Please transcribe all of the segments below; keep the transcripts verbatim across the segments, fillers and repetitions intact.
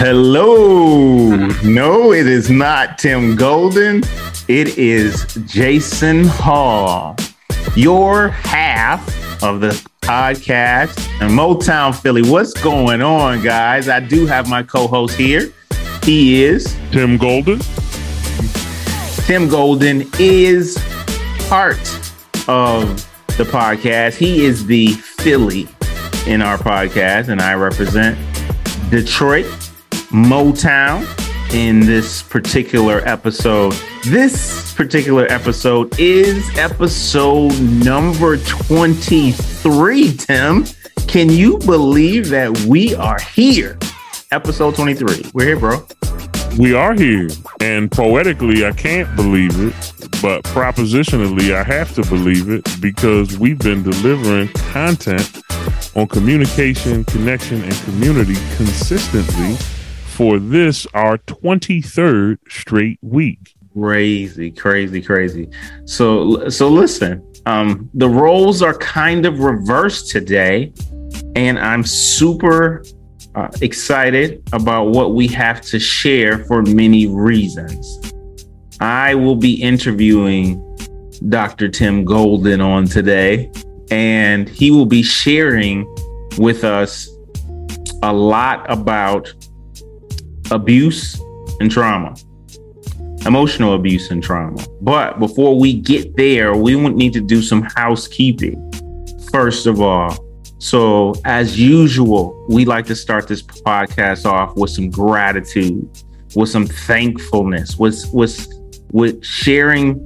Hello. No, it is not Tim Golden. It is Jason Hall, your half of the podcast and Motown Philly. What's going on, guys? I do have my co-host here. He is Tim Golden. Tim Golden is part of the podcast. He is the Philly in our podcast, and I represent Detroit, Motown in this particular episode. This particular episode is episode number twenty-three, Tim. Can you believe that we are here? Episode twenty-three. We're here, bro. We are here. And poetically, I can't believe it. But propositionally, I have to believe it because we've been delivering content on communication, connection, and community consistently for this, our twenty-third straight week. Crazy, crazy, crazy. So, so listen, um, the roles are kind of reversed today, and I'm super uh, excited about what we have to share for many reasons. I will be interviewing Doctor Tim Golden on today, and he will be sharing with us a lot about abuse and trauma, emotional abuse and trauma. But before we get there, we would need to do some housekeeping, first of all. So as usual, we like to start this podcast off with some gratitude, with some thankfulness, with, with, with sharing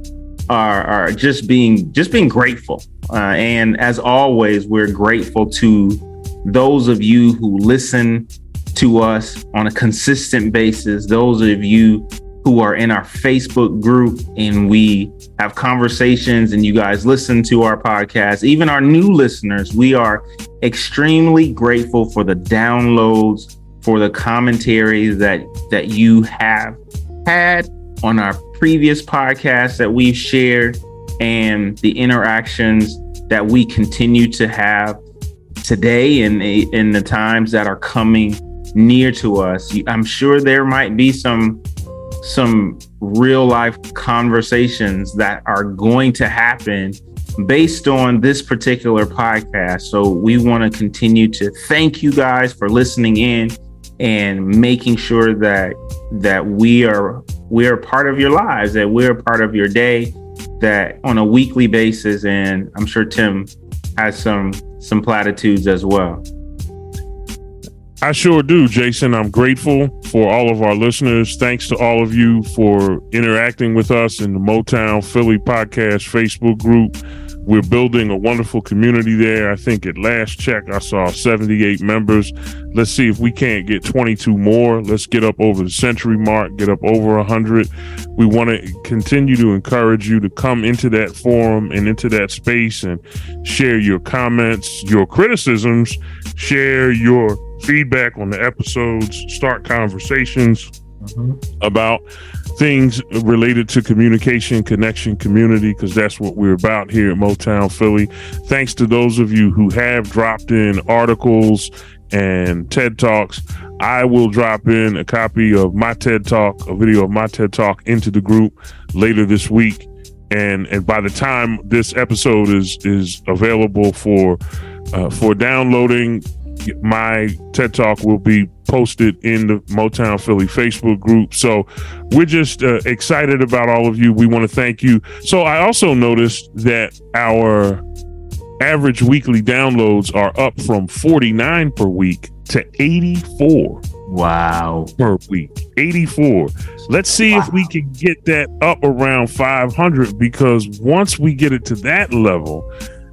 Are, are just being just being grateful. Uh, and as always, we're grateful to those of you who listen to us on a consistent basis, those of you who are in our Facebook group and we have conversations and you guys listen to our podcast, even our new listeners. We are extremely grateful for the downloads, for the commentaries that that you have had on our previous podcasts that we've shared and the interactions that we continue to have today and in, in the times that are coming near to us. I'm sure there might be some some real life conversations that are going to happen based on this particular podcast. So we want to continue to thank you guys for listening in and making sure that that we are we are part of your lives, that we're part of your day, that on a weekly basis. And I'm sure Tim has some some platitudes as well. I sure do, Jason. I'm grateful for all of our listeners. Thanks to all of you for interacting with us in the Motown Philly podcast Facebook group. We're building a wonderful community there. I think at last check, I saw seventy-eight members. Let's see if we can't get twenty-two more. Let's get up over the century mark, get up over one hundred. We want to continue to encourage you to come into that forum and into that space and share your comments, your criticisms, share your feedback on the episodes, start conversations mm-hmm. about things related to communication, connection, community, because that's what we're about here at Motown Philly. Thanks to those of you who have dropped in articles and TED Talks. I will drop in a copy of my TED Talk, a video of my TED Talk into the group later this week. And and by the time this episode is is available for uh, for downloading, my TED Talk will be posted in the Motown Philly Facebook group. So we're just uh, excited about all of you. We want to thank you. So I also noticed that our average weekly downloads are up from forty-nine per week to eighty-four. Wow. Per week. eighty-four. Let's see wow. if we can get that up around five hundred, because once we get it to that level,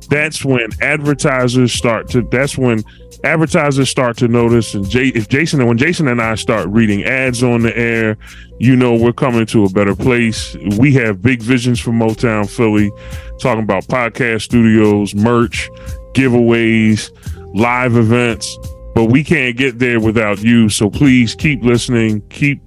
that's when advertisers start to, that's when advertisers start to notice. And Jay, if Jason, when Jason and I start reading ads on the air, you know, we're coming to a better place. We have big visions for Motown Philly, talking about podcast studios, merch, giveaways, live events, but we can't get there without you. So please keep listening, keep,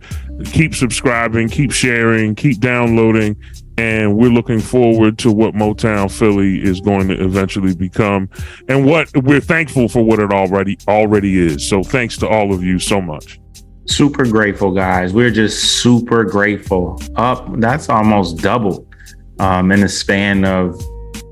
keep subscribing, keep sharing, keep downloading. And we're looking forward to what Motown Philly is going to eventually become, and what we're thankful for what it already already is. So thanks to all of you so much. Super grateful, guys. We're just super grateful. Up, that's almost double um, in the span of,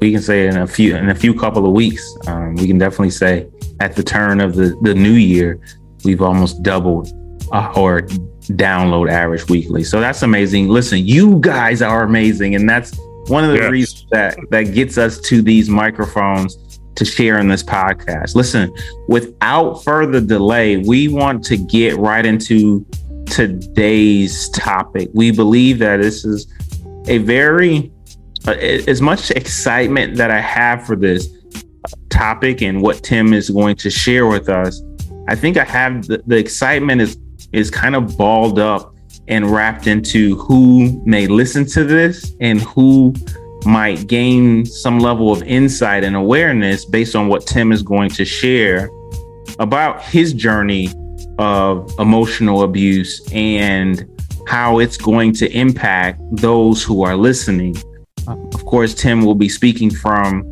we can say in a few in a few couple of weeks. Um, we can definitely say at the turn of the, the new year, we've almost doubled our download average weekly. So that's amazing. Listen, you guys are amazing. And that's one of the yes. reasons that, that gets us to these microphones to share in this podcast. Listen, without further delay, we want to get right into today's topic. We believe that this is a very, uh, as much excitement that I have for this topic and what Tim is going to share with us, I think I have the, the excitement is is kind of balled up and wrapped into who may listen to this and who might gain some level of insight and awareness based on what Tim is going to share about his journey of emotional abuse and how it's going to impact those who are listening. Of course, Tim will be speaking from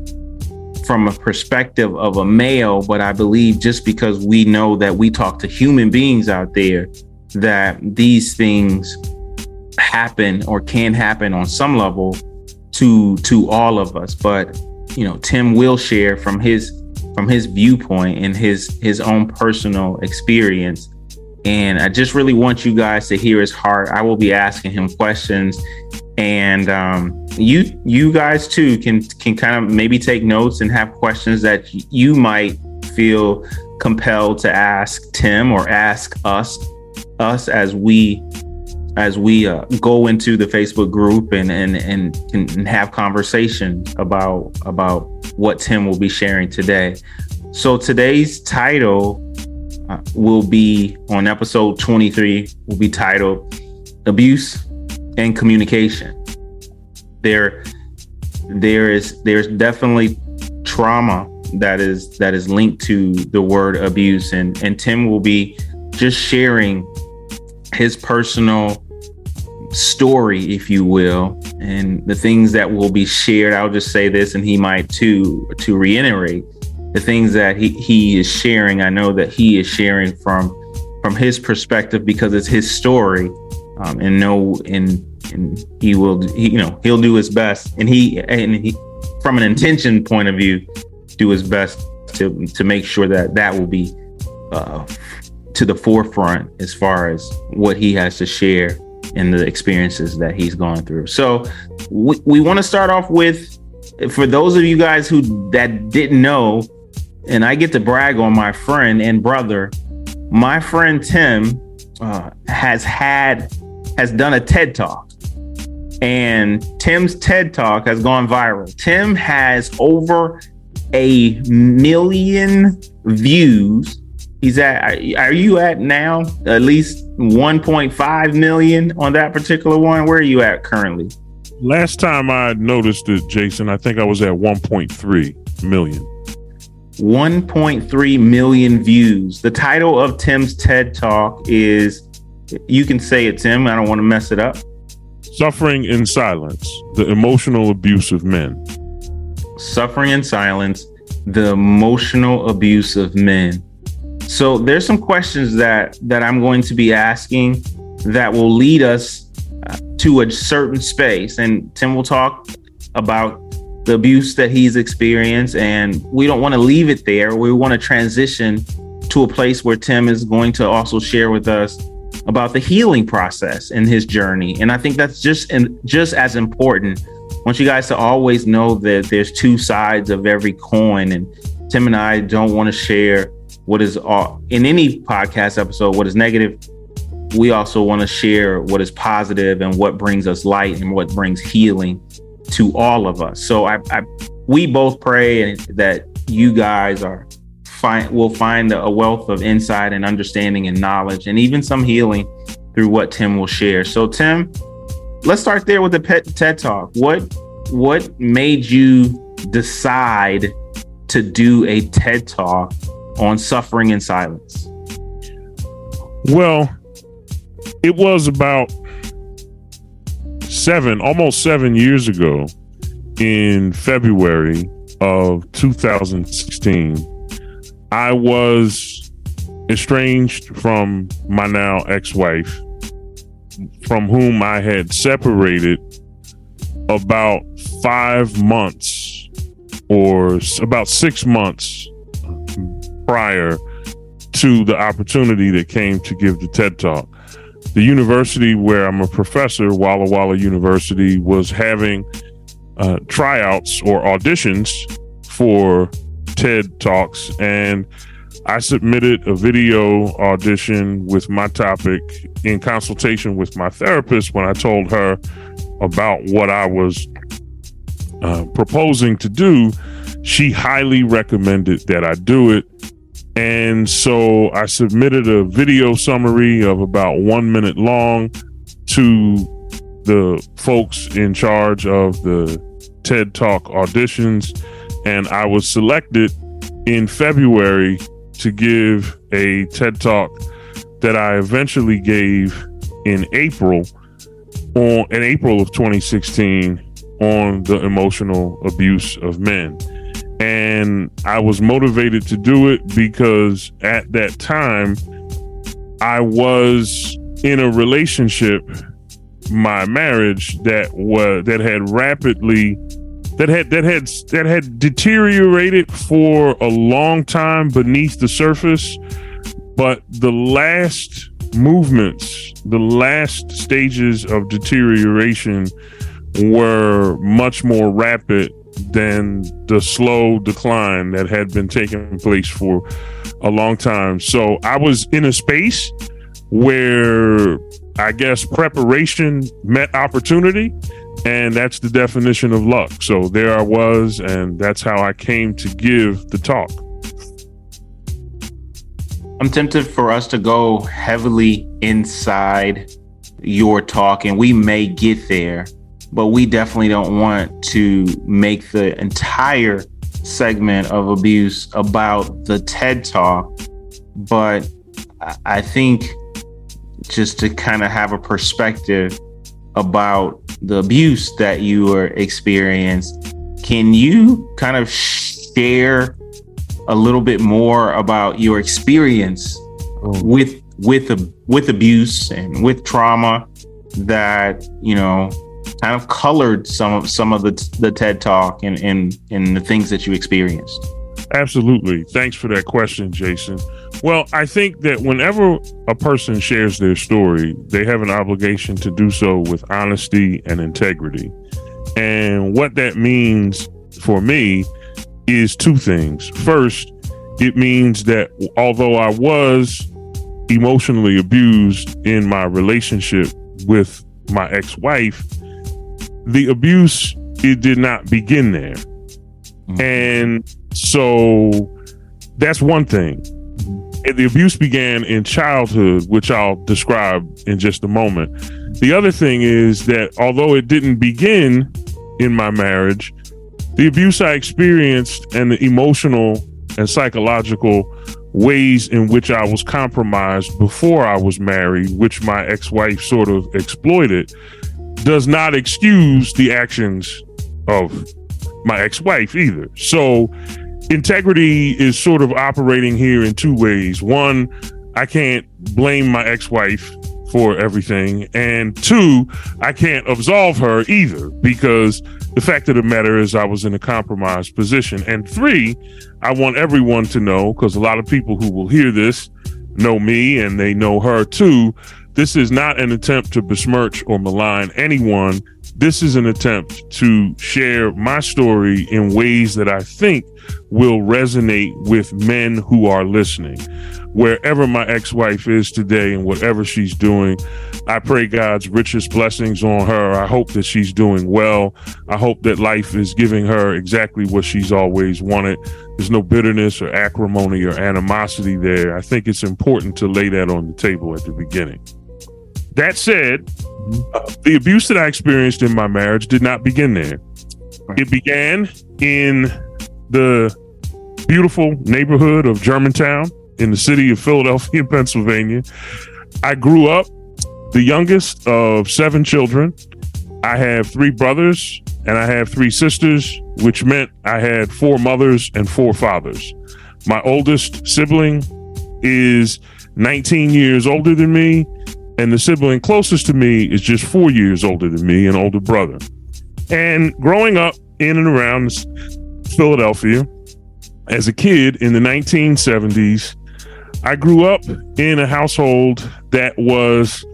from a perspective of a male, but I believe just because we know that we talk to human beings out there, that these things happen or can happen on some level to to all of us. But you know, Tim will share from his from his viewpoint and his his own personal experience, and I just really want you guys to hear his heart. I will be asking him questions, and um you you guys too can can kind of maybe take notes and have questions that you might feel compelled to ask Tim or ask us us as we as we uh, go into the Facebook group and, and and and have conversations about about what Tim will be sharing today. So today's title uh, will be on episode twenty-three, will be titled Abuse and Communication. There, there is there's definitely trauma that is that is linked to the word abuse, and, and Tim will be just sharing his personal story, if you will, and the things that will be shared. I'll just say this, and he might too to reiterate the things that he, he is sharing. I know that he is sharing from from his perspective because it's his story, um, and no, and and he will, he, you know, he'll do his best, and he and he, from an intention point of view, do his best to to make sure that that will be uh, to the forefront as far as what he has to share and the experiences that he's gone through. So we, we want to start off with, for those of you guys who that didn't know, and I get to brag on my friend and brother, my friend Tim uh, has had, has done a TED Talk, and Tim's TED Talk has gone viral. Tim has over a million views. He's at, are you at now at least one point five million on that particular one? Where are you at currently? Last time I noticed it, Jason, I think I was at one point three million. one point three million views. The title of Tim's TED Talk is, you can say it, Tim, I don't want to mess it up. Suffering in Silence, the Emotional Abuse of Men. Suffering in Silence, the Emotional Abuse of Men. So there's some questions that that I'm going to be asking that will lead us to a certain space. And Tim will talk about the abuse that he's experienced, and we don't want to leave it there. We want to transition to a place where Tim is going to also share with us about the healing process in his journey. And I think that's just and just as important. I want you guys to always know that there's two sides of every coin, and Tim and I don't want to share what is all, in any podcast episode, what is negative. We also want to share what is positive and what brings us light and what brings healing to all of us. So I, I we both pray that you guys are find will find a wealth of insight and understanding and knowledge and even some healing through what Tim will share. So Tim, let's start there with the pet, TED Talk. What what made you decide to do a TED Talk on suffering in silence? Well, it was about seven, almost seven years ago in February of two thousand sixteen. I was estranged from my now ex-wife, from whom I had separated about five months or about six months prior to the opportunity that came to give the TED Talk. The university where I'm a professor, Walla Walla University, was having uh, tryouts or auditions for TED Talks, and I submitted a video audition with my topic in consultation with my therapist when I told her about what I was uh, proposing to do. She highly recommended that I do it. And so I submitted a video summary of about one minute long to the folks in charge of the TED Talk auditions. And I was selected in February to give a TED Talk that I eventually gave in April, on, in April of twenty sixteen, on the emotional abuse of men. And I was motivated to do it because at that time I was in a relationship, my marriage, that was that had rapidly that had that had that had deteriorated for a long time beneath the surface, but the last movements, the last stages of deterioration were much more rapid than the slow decline that had been taking place for a long time. So I was in a space where I guess preparation met opportunity, and that's the definition of luck. So there I was, and that's how I came to give the talk. I'm tempted for us to go heavily inside your talk, and we may get there, but we definitely don't want to make the entire segment of abuse about the TED Talk. But I think just to kind of have a perspective about the abuse that you are experienced, can you kind of share a little bit more about your experience oh. with with with abuse and with trauma that, you know, kind of colored some of some of the the TED Talk and, and, and the things that you experienced? Absolutely. Thanks for that question, Jason. Well, I think that whenever a person shares their story, they have an obligation to do so with honesty and integrity. And what that means for me is two things. First, it means that although I was emotionally abused in my relationship with my ex-wife, the abuse, it did not begin there. Mm-hmm. And so that's one thing. The abuse began in childhood, which I'll describe in just a moment. The other thing is that although it didn't begin in my marriage, the abuse I experienced and the emotional and psychological ways in which I was compromised before I was married, which my ex-wife sort of exploited, does not excuse the actions of my ex-wife either. So integrity is sort of operating here in two ways. One, I can't blame my ex-wife for everything. And two, I can't absolve her either, because the fact of the matter is I was in a compromised position. And three, I want everyone to know, because a lot of people who will hear this know me and they know her too, this is not an attempt to besmirch or malign anyone. This is an attempt to share my story in ways that I think will resonate with men who are listening. Wherever my ex-wife is today and whatever she's doing, I pray God's richest blessings on her. I hope that she's doing well. I hope that life is giving her exactly what she's always wanted. There's no bitterness or acrimony or animosity there. I think it's important to lay that on the table at the beginning. That said, uh, the abuse that I experienced in my marriage did not begin there. It began in the beautiful neighborhood of Germantown in the city of Philadelphia, Pennsylvania. I grew up the youngest of seven children. I have three brothers and I have three sisters, which meant I had four mothers and four fathers. My oldest sibling is nineteen years older than me, and the sibling closest to me is just four years older than me, an older brother. And growing up in and around Philadelphia as a kid in the nineteen seventies, I grew up in a household that was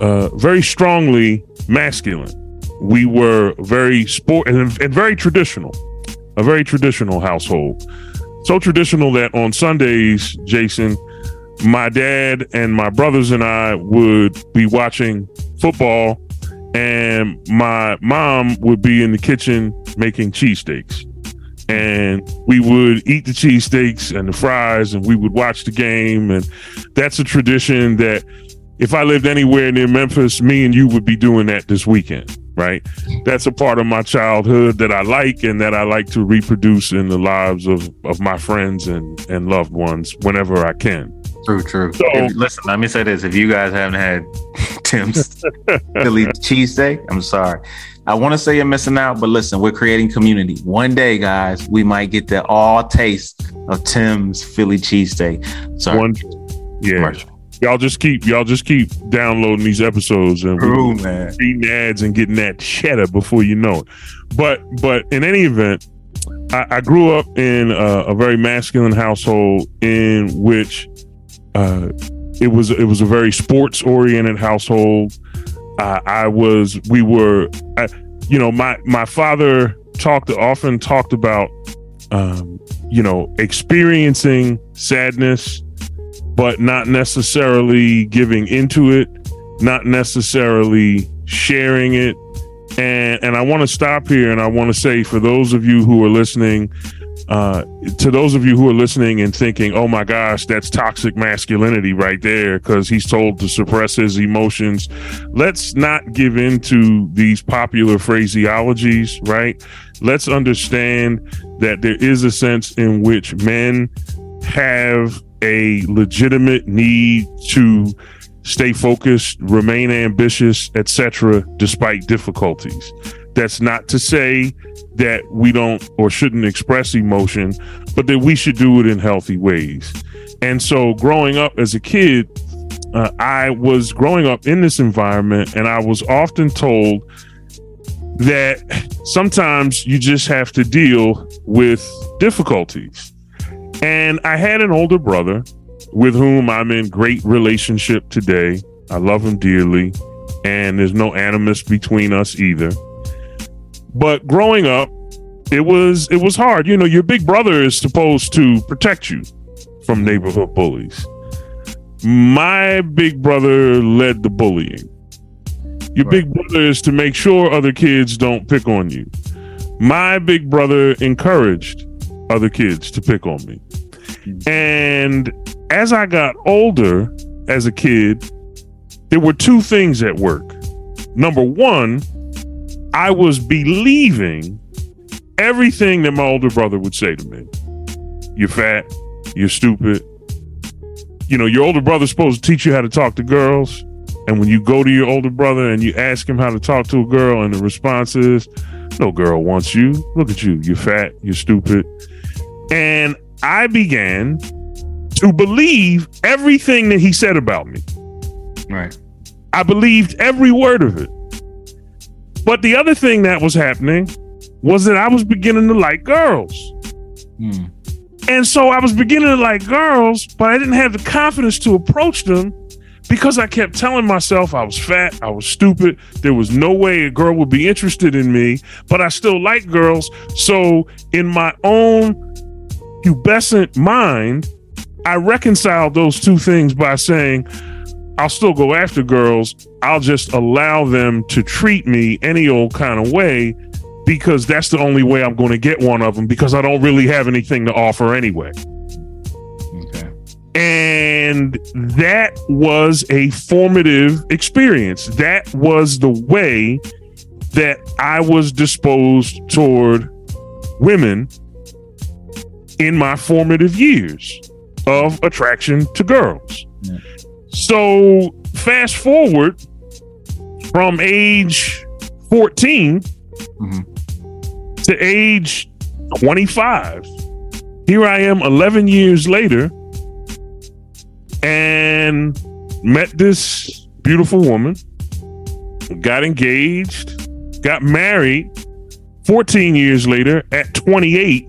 uh, very strongly masculine. We were very sport and, and very traditional, a very traditional household. So traditional that on Sundays, Jason, my dad and my brothers and I would be watching football, and my mom would be in the kitchen making cheesesteaks. And we would eat the cheesesteaks and the fries, and we would watch the game. And that's a tradition that if I lived anywhere near Memphis, me and you would be doing that this weekend, right? That's a part of my childhood that I like, and that I like to reproduce in the lives of, of my friends and, and loved ones whenever I can. True, true. So, if, listen, let me say this. If you guys haven't had Tim's Philly cheesesteak, I'm sorry. I want to say you're missing out, but listen, we're creating community. One day, guys, we might get the all taste of Tim's Philly cheesesteak. Sorry. One, yeah. Commercial. Y'all just keep, y'all just keep downloading these episodes and True, man. Reading ads and getting that cheddar before you know it. But, but in any event, I, I grew up in a, a very masculine household in which Uh, it was it was a very sports oriented household. Uh, I was we were, I, you know, my my father talked often talked about, um, you know, experiencing sadness, but not necessarily giving into it, not necessarily sharing it. And and I want to stop here, and I want to say for those of you who are listening. Uh, to those of you who are listening and thinking, oh my gosh, that's toxic masculinity right there because he's told to suppress his emotions. Let's not give into these popular phraseologies, right? Let's understand that there is a sense in which men have a legitimate need to stay focused, remain ambitious, et cetera, despite difficulties. That's not to say that we don't or shouldn't express emotion, but that we should do it in healthy ways. And so growing up as a kid, uh, I was growing up in this environment, and I was often told that sometimes you just have to deal with difficulties. And I had an older brother with whom I'm in great relationship today. I love him dearly, and there's no animus between us either. But growing up, it was it was hard. You know, your big brother is supposed to protect you from neighborhood bullies. My big brother led the bullying. Your right. big brother is to make sure other kids don't pick on you. My big brother encouraged other kids to pick on me. And as I got older as a kid, there were two things at work. Number one, I was believing everything that my older brother would say to me. You're fat. You're stupid. You know, your older brother's supposed to teach you how to talk to girls. And when you go to your older brother and you ask him how to talk to a girl, and the response is, no girl wants you. Look at you. You're fat. You're stupid. And I began to believe everything that he said about me. Right. I believed every word of it. But the other thing that was happening was that I was beginning to like girls. Mm. And so I was beginning to like girls, but I didn't have the confidence to approach them because I kept telling myself I was fat, I was stupid. There was no way a girl would be interested in me, but I still liked girls. So in my own pubescent mind, I reconciled those two things by saying, I'll still go after girls. I'll just allow them to treat me any old kind of way because that's the only way I'm going to get one of them because I don't really have anything to offer anyway. Okay. And that was a formative experience. That was the way that I was disposed toward women in my formative years of attraction to girls. Yeah. So fast forward from age fourteen mm-hmm. to age twenty-five. Here I am eleven years later, and met this beautiful woman, got engaged, got married fourteen years later at twenty-eight.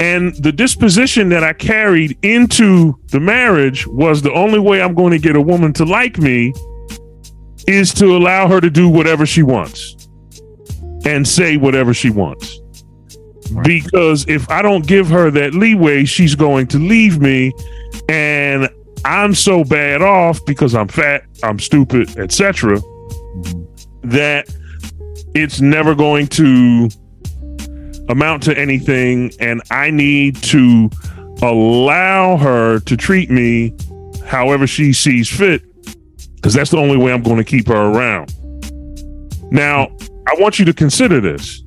And the disposition that I carried into the marriage was the only way I'm going to get a woman to like me is to allow her to do whatever she wants and say whatever she wants. Right. Because if I don't give her that leeway, she's going to leave me, and I'm so bad off because I'm fat, I'm stupid, et cetera, that it's never going to amount to anything, and I need to allow her to treat me however she sees fit, because that's the only way I'm going to keep her around. Now, I want you to consider this.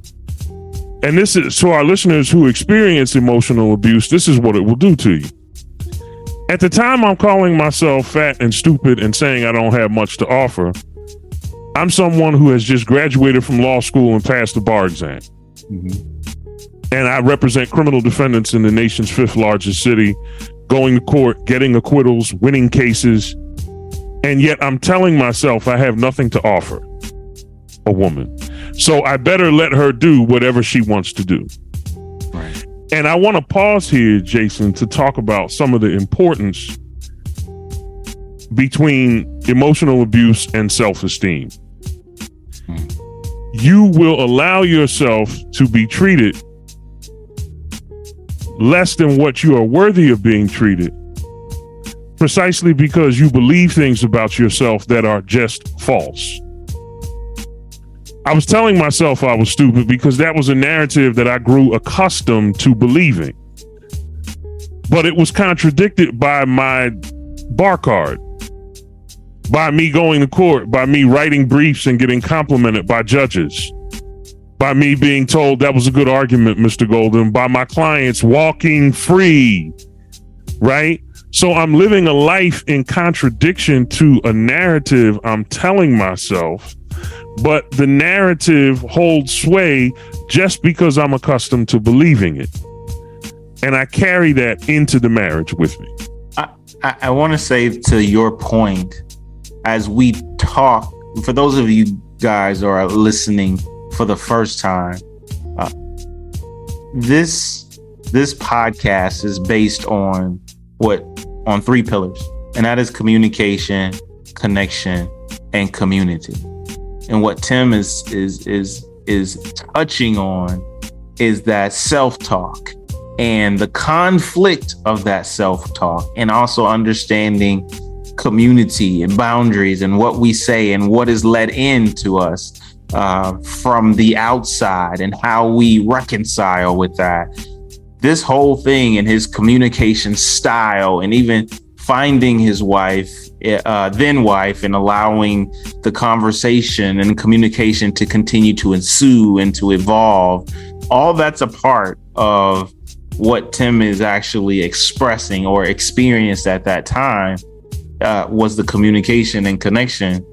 And this is to our listeners who experience emotional abuse, this is what it will do to you. At the time I'm calling myself fat and stupid and saying I don't have much to offer, I'm someone who has just graduated from law school and passed the bar exam. Mm-hmm. And I represent criminal defendants in the nation's fifth largest city, going to court, getting acquittals, winning cases. And yet I'm telling myself I have nothing to offer a woman. So I better let her do whatever she wants to do. Right. And I want to pause here, Jason, to talk about some of the importance between emotional abuse and self-esteem. Hmm. You will allow yourself to be treated less than what you are worthy of being treated, precisely because you believe things about yourself that are just false. I was telling myself I was stupid because that was a narrative that I grew accustomed to believing. But it was contradicted by my bar card, by me going to court, by me writing briefs and getting complimented by judges, by me being told that was a good argument, Mister Golden, by my clients walking free, right? So I'm living a life in contradiction to a narrative I'm telling myself, but the narrative holds sway just because I'm accustomed to believing it. And I carry that into the marriage with me. I, I, I want to say, to your point, as we talk, for those of you guys who are listening for the first time, uh, this this podcast is based on what on three pillars, and that is communication, connection, and community. And what Tim is is is is touching on is that self-talk and the conflict of that self-talk, and also understanding community and boundaries and what we say and what is let in to us uh, from the outside, and how we reconcile with that. This whole thing and his communication style, and even finding his wife, uh, then wife, and allowing the conversation and communication to continue to ensue and to evolve. All that's a part of what Tim is actually expressing or experienced at that time, uh, was the communication and connection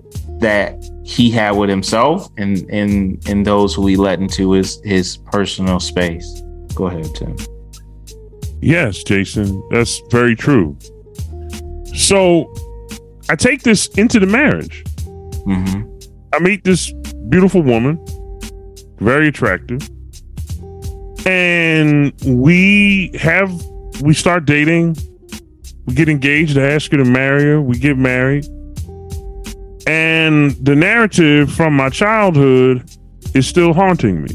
that he had with himself and, and, and those who he let into his, his personal space. Go ahead, Tim. Yes, Jason, that's very true. So I take this into the marriage. Mm-hmm. I meet this beautiful woman, very attractive, and we have we start dating. We get engaged. I ask her to marry her. We get married, and the narrative from my childhood is still haunting me.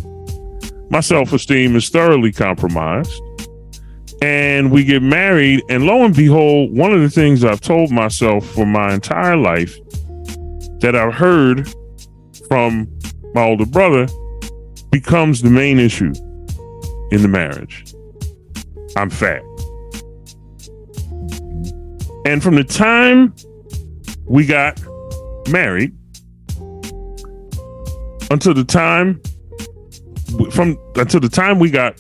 My self-esteem is thoroughly compromised. And we get married, and lo and behold, one of the things I've told myself for my entire life that I've heard from my older brother becomes the main issue in the marriage. I'm fat. And from the time we got married until the time from until the time we got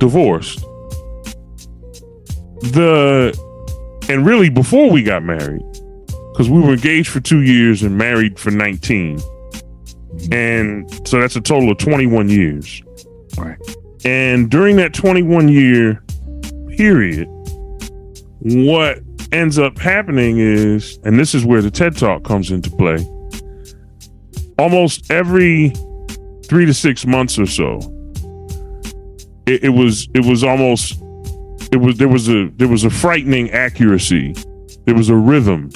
divorced, The and really before we got married, because we were engaged for two years and married for nineteen, and so that's a total of twenty-one years. Right. And during that twenty-one year period, what ends up happening is, and this is where the TED Talk comes into play, almost every three to six months or so, it, it was it was almost it was there was a there was a frightening accuracy. There was a rhythm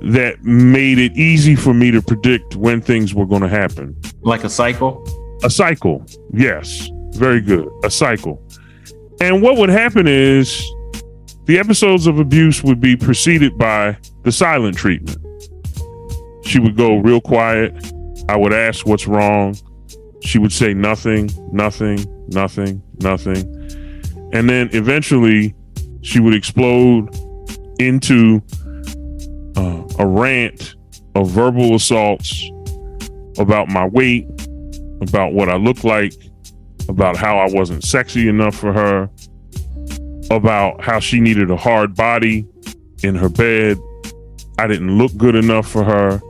that made it easy for me to predict when things were going to happen. Like a cycle? A cycle. Yes. Very good. A cycle. And what would happen is the episodes of abuse would be preceded by the silent treatment. She would go real quiet. I would ask what's wrong. She would say nothing, nothing, nothing, nothing. And then eventually she would explode into uh, a rant of verbal assaults about my weight, about what I look like, about how I wasn't sexy enough for her, about how she needed a hard body in her bed. I didn't look good enough for her.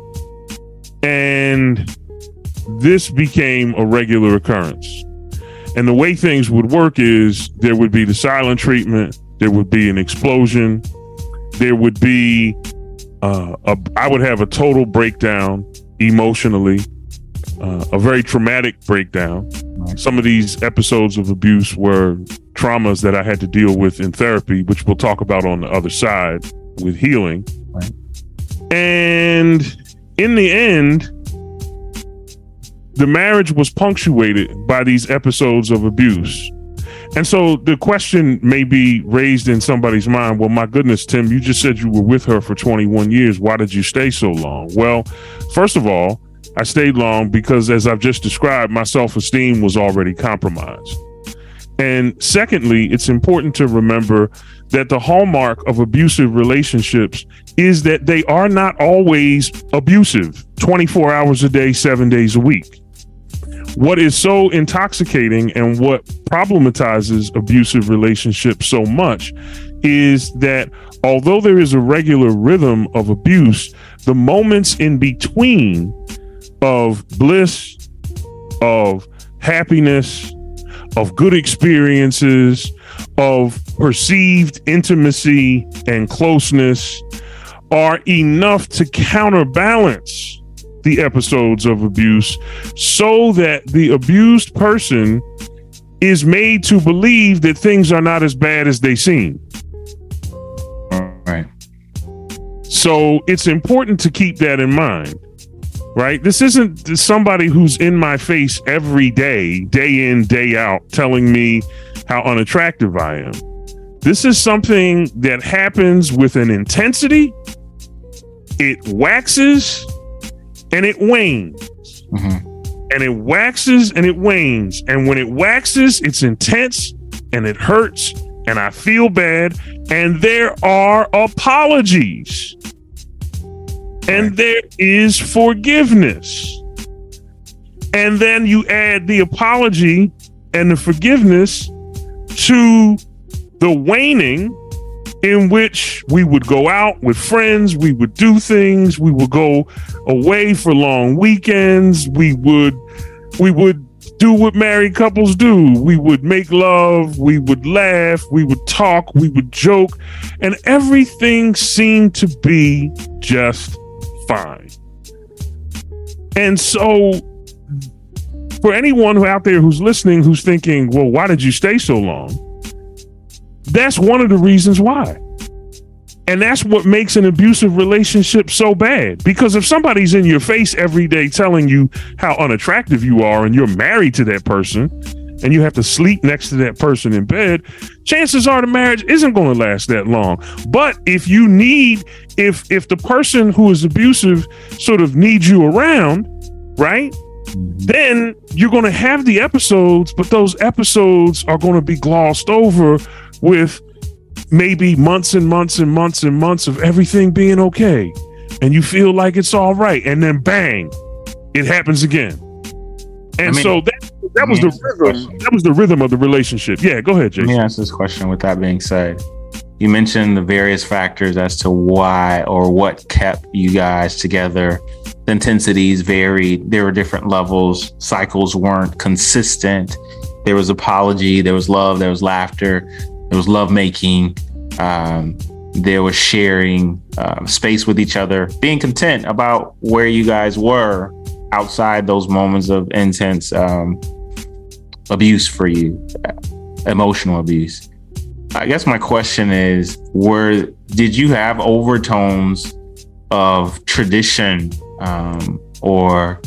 And this became a regular occurrence. And the way things would work is there would be the silent treatment, there would be an explosion, there would be, uh, a, I would have a total breakdown emotionally, uh, a very traumatic breakdown. Some of these episodes of abuse were traumas that I had to deal with in therapy, which we'll talk about on the other side with healing. Right. And in the end, the marriage was punctuated by these episodes of abuse. And so the question may be raised in somebody's mind, well, my goodness, Tim, you just said you were with her for twenty-one years. Why did you stay so long? Well, first of all, I stayed long because, as I've just described, my self-esteem was already compromised. And secondly, it's important to remember that the hallmark of abusive relationships is that they are not always abusive, twenty-four hours a day, seven days a week. What is so intoxicating and what problematizes abusive relationships so much is that although there is a regular rhythm of abuse, the moments in between of bliss, of happiness, of good experiences, of perceived intimacy and closeness are enough to counterbalance the episodes of abuse so that the abused person is made to believe that things are not as bad as they seem. All right. So it's important to keep that in mind. Right? This isn't somebody who's in my face every day, day in, day out, telling me how unattractive I am. This is something that happens with an intensity. It waxes and it wanes. Mm-hmm. And it waxes and it wanes. And when it waxes, it's intense and it hurts and I feel bad. And there are apologies. And there is forgiveness. And then you add the apology and the forgiveness to the waning, in which we would go out with friends, we would do things, we would go away for long weekends, we would we would do what married couples do. We would make love, we would laugh, we would talk, we would joke, and everything seemed to be just fine. And so for anyone who out there who's listening, who's thinking, well, why did you stay so long? That's one of the reasons why. And that's what makes an abusive relationship so bad. Because if somebody's in your face every day telling you how unattractive you are and you're married to that person and you have to sleep next to that person in bed, chances are the marriage isn't going to last that long. But if you need, if if the person who is abusive sort of needs you around, right, then you're going to have the episodes, but those episodes are going to be glossed over with maybe months and months and months and months of everything being okay. And you feel like it's all right. And then bang, it happens again. And I mean, so that that was the rhythm. That was the rhythm of the relationship. Yeah, go ahead, Jason. Let me ask this question with that being said. You mentioned the various factors as to why or what kept you guys together. The intensities varied. There were different levels. Cycles weren't consistent. There was apology. There was love. There was laughter. It was lovemaking. Um, There was sharing um, space with each other, being content about where you guys were outside those moments of intense um, abuse for you, emotional abuse. I guess my question is, were did you have overtones of tradition um, or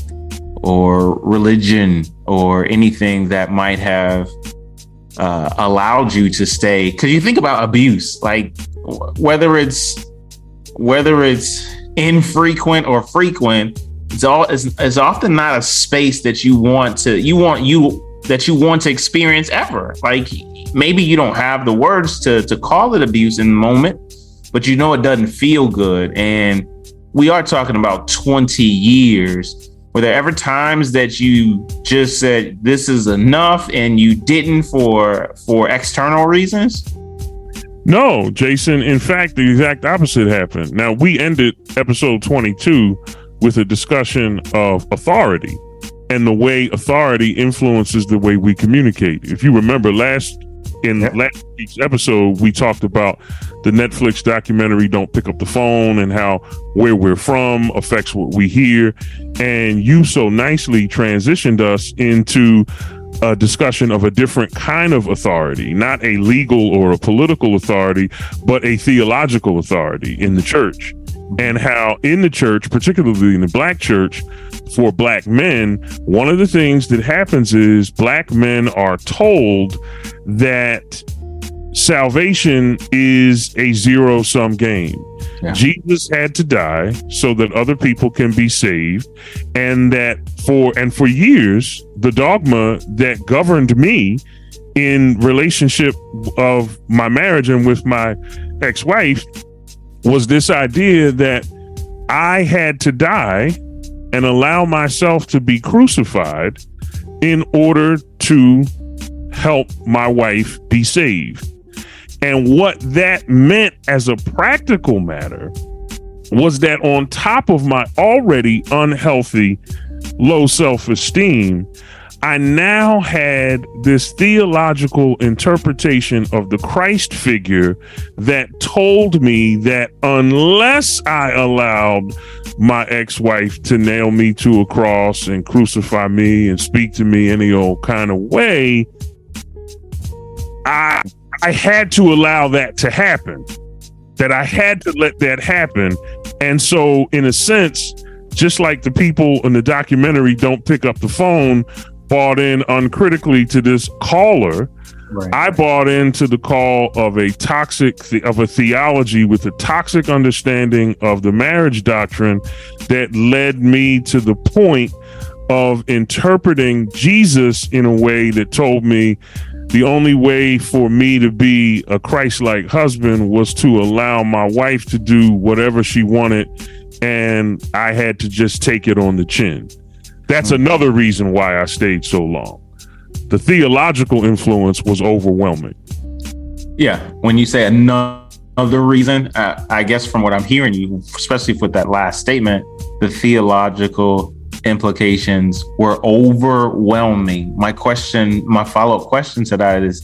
or religion or anything that might have uh, allowed you to stay? Because you think about abuse, like whether it's whether it's infrequent or frequent, it's all it's, it's often not a space that you want to you want you that you want to experience ever. Like maybe you don't have the words to to call it abuse in the moment, but you know it doesn't feel good. And we are talking about twenty years. Were there ever times that you just said this is enough and you didn't for for external reasons? No, Jason. In fact, the exact opposite happened. Now, we ended episode twenty-two with a discussion of authority and the way authority influences the way we communicate. If you remember last in last week's episode, we talked about the Netflix documentary Don't Pick Up the Phone and how where we're from affects what we hear. And you so nicely transitioned us into a discussion of a different kind of authority, not a legal or a political authority, but a theological authority in the church, and how in the church, particularly in the Black church, for Black men, one of the things that happens is Black men are told that salvation is a zero-sum game. Yeah. Jesus had to die so that other people can be saved, and that for and for years the dogma that governed me in relationship of my marriage and with my ex-wife was this idea that I had to die and allow myself to be crucified in order to help my wife be saved. And what that meant as a practical matter was that on top of my already unhealthy, low self-esteem, I now had this theological interpretation of the Christ figure that told me that unless I allowed my ex-wife to nail me to a cross and crucify me and speak to me any old kind of way, I I had to allow that to happen, that I had to let that happen. And so in a sense, just like the people in the documentary Don't Pick Up the Phone bought in uncritically to this caller, right, I bought into the call of a toxic th- of a theology with a toxic understanding of the marriage doctrine that led me to the point of interpreting Jesus in a way that told me the only way for me to be a Christ-like husband was to allow my wife to do whatever she wanted, and I had to just take it on the chin. That's another reason why I stayed so long. The theological influence was overwhelming. Yeah. When you say another reason, uh, I guess from what I'm hearing you, especially with that last statement, the theological implications were overwhelming. My question, my follow-up question to that is,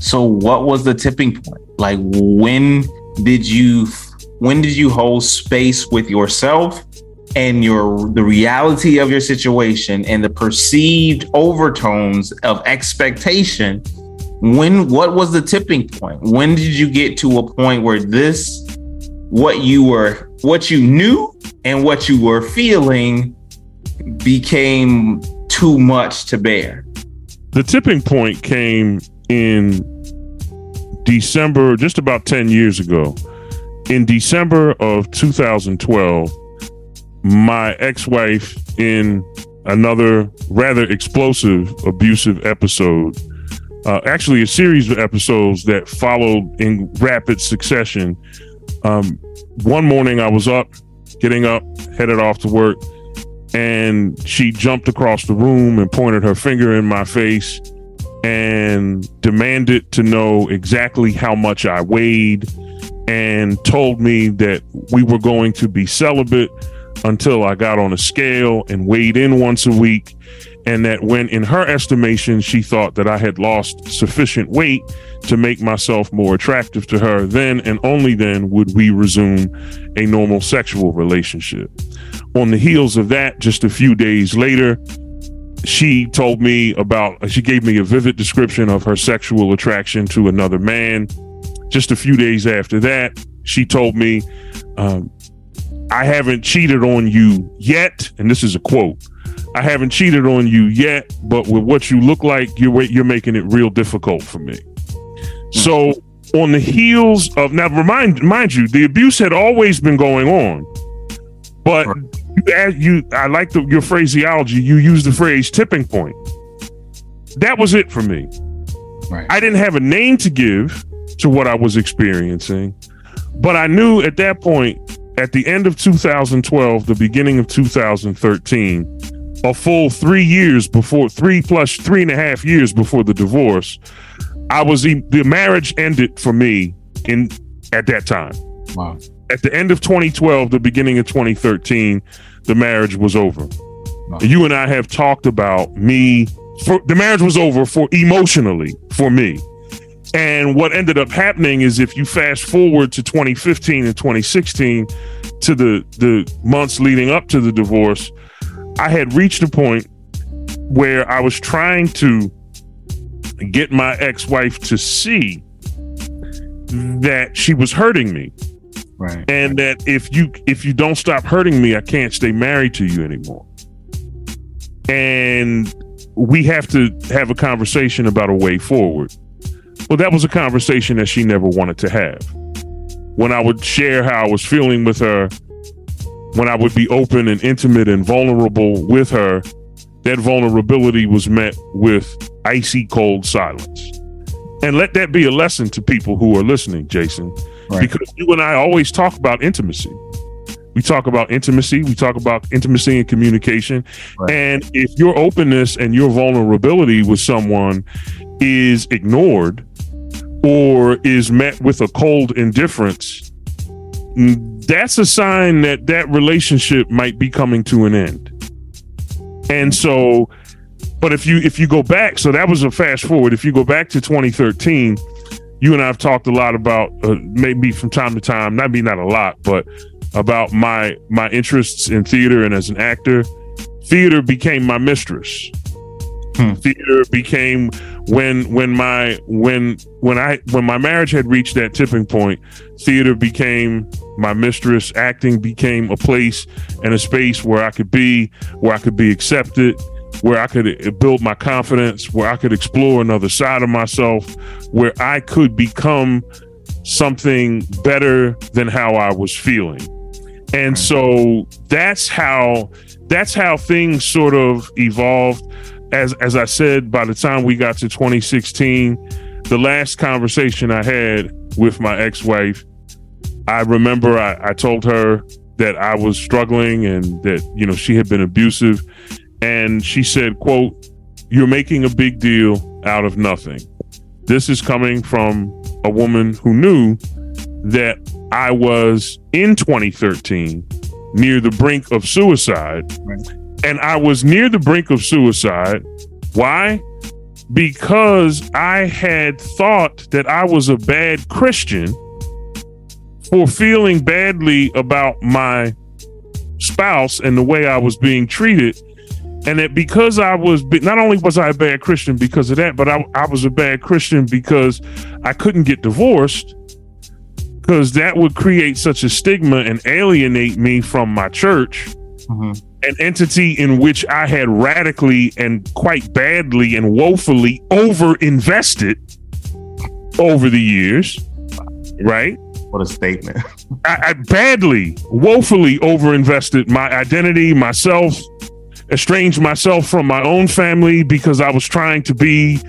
so what was the tipping point? Like, when did you, when did you hold space with yourself and your the reality of your situation and the perceived overtones of expectation? When, what was the tipping point? When did you get to a point where this, what you were, what you knew and what you were feeling became too much to bear? The tipping point came in December, just about ten years ago. In December of two thousand twelve, my ex-wife, in another rather explosive, abusive episode, uh, actually a series of episodes that followed in rapid succession. Um, one morning I was up, getting up, headed off to work, and she jumped across the room and pointed her finger in my face and demanded to know exactly how much I weighed and told me that we were going to be celibate until I got on a scale and weighed in once a week, and that when, in her estimation, she thought that I had lost sufficient weight to make myself more attractive to her, then and only then would we resume a normal sexual relationship. On the heels of that, just a few days later, she told me about, she gave me a vivid description of her sexual attraction to another man. Just a few days after that, she told me, um, I haven't cheated on you yet. And this is a quote. I haven't cheated on you yet, but with what you look like, you're, you're making it real difficult for me. So on the heels of, now remind, mind you, the abuse had always been going on, but you, you I like the, your phraseology. You used the phrase tipping point. That was it for me. Right. I didn't have a name to give to what I was experiencing, but I knew at that point, at the end of two thousand twelve, the beginning of two thousand thirteen, a full three years before, three plus three and a half years before the divorce, I was the marriage ended for me in at that time. Wow. At the end of twenty twelve, the beginning of twenty thirteen, the marriage was over. Wow. You and I have talked about me. For, the marriage was over for emotionally for me. And what ended up happening is, if you fast forward to twenty fifteen and twenty sixteen, to the the months leading up to the divorce, I had reached a point where I was trying to get my ex-wife to see that she was hurting me. Right. And that if you if you don't stop hurting me, I can't stay married to you anymore. And we have to have a conversation about a way forward. Well, that was a conversation that she never wanted to have. When I would share how I was feeling with her, when I would be open and intimate and vulnerable with her, that vulnerability was met with icy cold silence. And let that be a lesson to people who are listening, Jason, right. Because you and I always talk about intimacy. We talk about intimacy. We talk about intimacy and communication. Right. And if your openness and your vulnerability with someone is ignored or is met with a cold indifference, that's a sign that that relationship might be coming to an end. And so, but if you if you go back, so that was a fast forward. If you go back to twenty thirteen, you and I have talked a lot about uh, maybe from time to time, not be not a lot, but about my my interests in theater and as an actor. Theater became my mistress. Hmm. Theater became when when my when when I when my marriage had reached that tipping point. Theater became my mistress. Acting became a place and a space where I could be, where I could be accepted, where I could build my confidence, where I could explore another side of myself, where I could become something better than how I was feeling. And so that's how that's how things sort of evolved. As as I said, by the time we got to twenty sixteen, the last conversation I had with my ex-wife, I remember I, I told her that I was struggling and that, you know, she had been abusive. And she said, quote, "You're making a big deal out of nothing." This is coming from a woman who knew that I was in twenty thirteen near the brink of suicide. Right. And I was near the brink of suicide. Why? Because I had thought that I was a bad Christian for feeling badly about my spouse and the way I was being treated. And that because I was, not only was I a bad Christian because of that, but I, I was a bad Christian because I couldn't get divorced, because that would create such a stigma and alienate me from my church. Mm-hmm. An entity in which I had radically and quite badly and woefully over invested over the years. Right? What a statement. I, I badly, woefully over invested my identity, myself, estranged myself from my own family because I was trying to be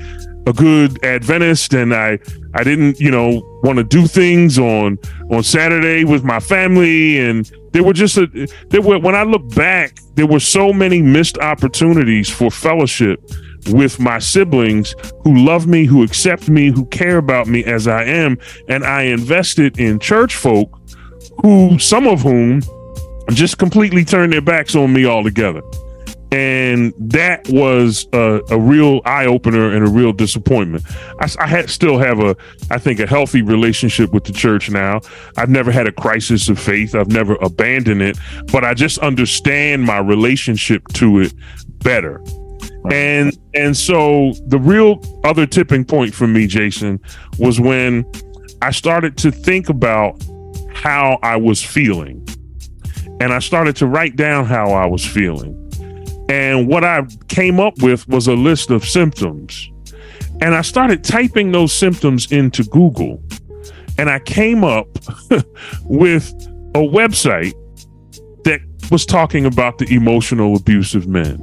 a good Adventist, and I I didn't, you know, want to do things on on Saturday with my family. And there were just a, there were, when I look back, there were so many missed opportunities for fellowship with my siblings who love me, who accept me, who care about me as I am. And I invested in church folk who, some of whom just completely turned their backs on me altogether. And that was a, a real eye opener and a real disappointment. I, I had still have a, I think, a healthy relationship with the church now. I've never had a crisis of faith. I've never abandoned it, but I just understand my relationship to it better. Right. And and so the real other tipping point for me, Jason, was when I started to think about how I was feeling, and I started to write down how I was feeling. And what I came up with was a list of symptoms. And I started typing those symptoms into Google. And I came up with a website that was talking about the emotional abuse of men.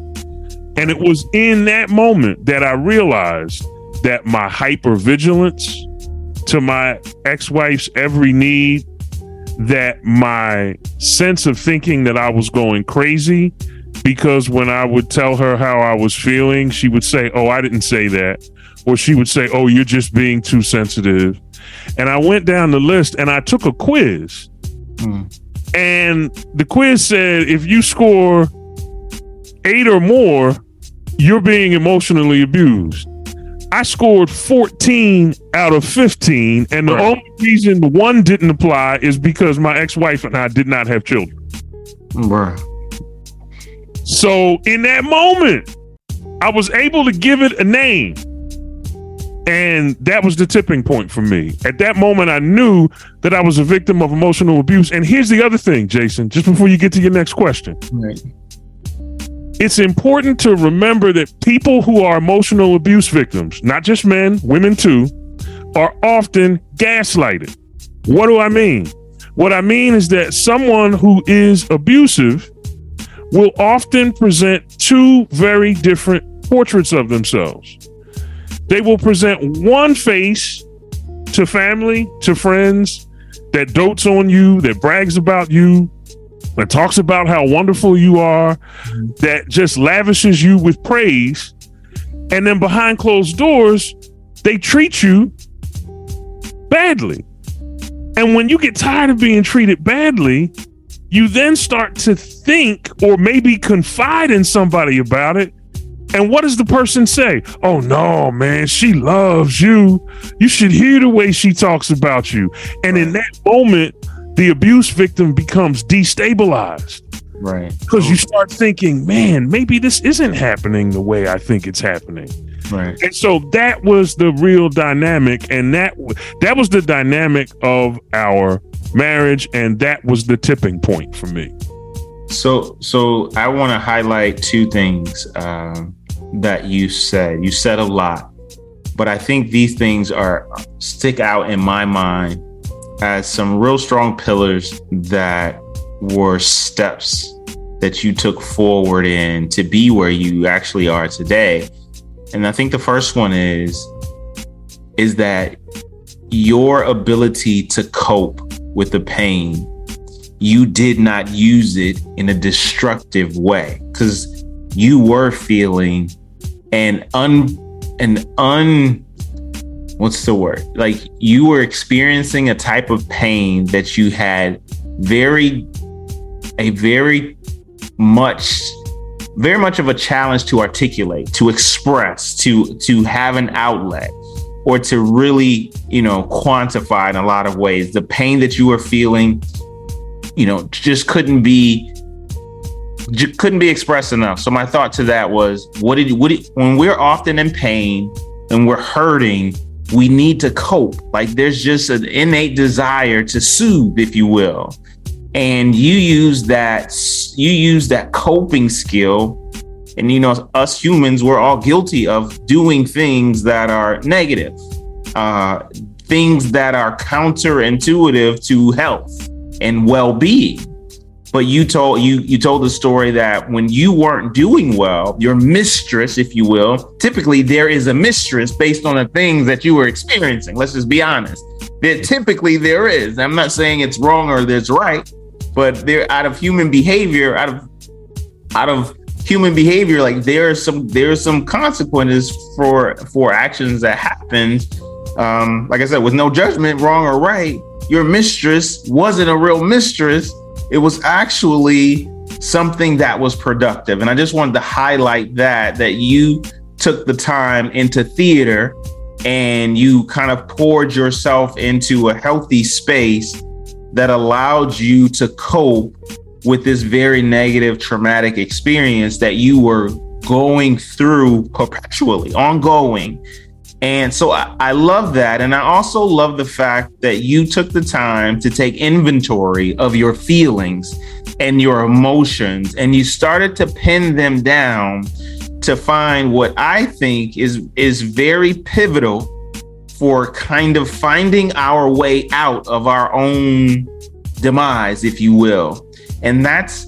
And it was in that moment that I realized that my hypervigilance to my ex-wife's every need, that my sense of thinking that I was going crazy, because when I would tell her how I was feeling, she would say, "Oh, I didn't say that." Or she would say, "Oh, you're just being too sensitive." And I went down the list and I took a quiz. Hmm. And the quiz said, if you score eight or more, you're being emotionally abused. I scored fourteen out of fifteen. And the right. only reason the one didn't apply is because my ex-wife and I did not have children. Right. So in that moment, I was able to give it a name. And that was the tipping point for me. At that moment, I knew that I was a victim of emotional abuse. And here's the other thing, Jason, just before you get to your next question. Right. It's important to remember that people who are emotional abuse victims, not just men, women too, are often gaslighted. What do I mean? What I mean is that someone who is abusive will often present two very different portraits of themselves. They will present one face to family, to friends, that dotes on you, that brags about you, that talks about how wonderful you are, that just lavishes you with praise. And then behind closed doors, they treat you badly. And when you get tired of being treated badly, you then start to think or maybe confide in somebody about it. And what does the person say? "Oh no, man, she loves you. You should hear the way she talks about you." And right. in that moment, the abuse victim becomes destabilized. Right. Because you start thinking, man, maybe this isn't happening the way I think it's happening. Right. And so that was the real dynamic. And that that was the dynamic of our marriage, and that was the tipping point for me. So, so I want to highlight two things um, that you said. You said a lot, but I think these things are stick out in my mind as some real strong pillars that were steps that you took forward in to be where you actually are today. And I think the first one is is that your ability to cope with the pain, you did not use it in a destructive way, because you were feeling an un an un what's the word? Like, you were experiencing a type of pain that you had very a very much very much of a challenge to articulate, to express, to to have an outlet, or to really, you know, quantify in a lot of ways. The pain that you were feeling, you know, just couldn't be, just couldn't be expressed enough. So my thought to that was, what did, what did, when we're often in pain and we're hurting, we need to cope. Like, there's just an innate desire to soothe, if you will. And you use that, you use that coping skill. And, you know, us humans, we're all guilty of doing things that are negative, uh, things that are counterintuitive to health and well-being. But you told you you told the story that when you weren't doing well, your mistress, if you will, typically there is a mistress based on the things that you were experiencing. Let's just be honest. That typically there is. I'm not saying it's wrong or that's right, but they're out of human behavior, out of out of human behavior, like there are some there are some consequences for for actions that happen. Um, like I said, with no judgment, wrong or right. Your mistress wasn't a real mistress. It was actually something that was productive. And I just wanted to highlight that, that you took the time into theater and you kind of poured yourself into a healthy space that allowed you to cope with this very negative, traumatic experience that you were going through perpetually, ongoing. And so I, I love that. And I also love the fact that you took the time to take inventory of your feelings and your emotions, and you started to pin them down to find what I think is, is very pivotal for kind of finding our way out of our own demise, if you will. And that's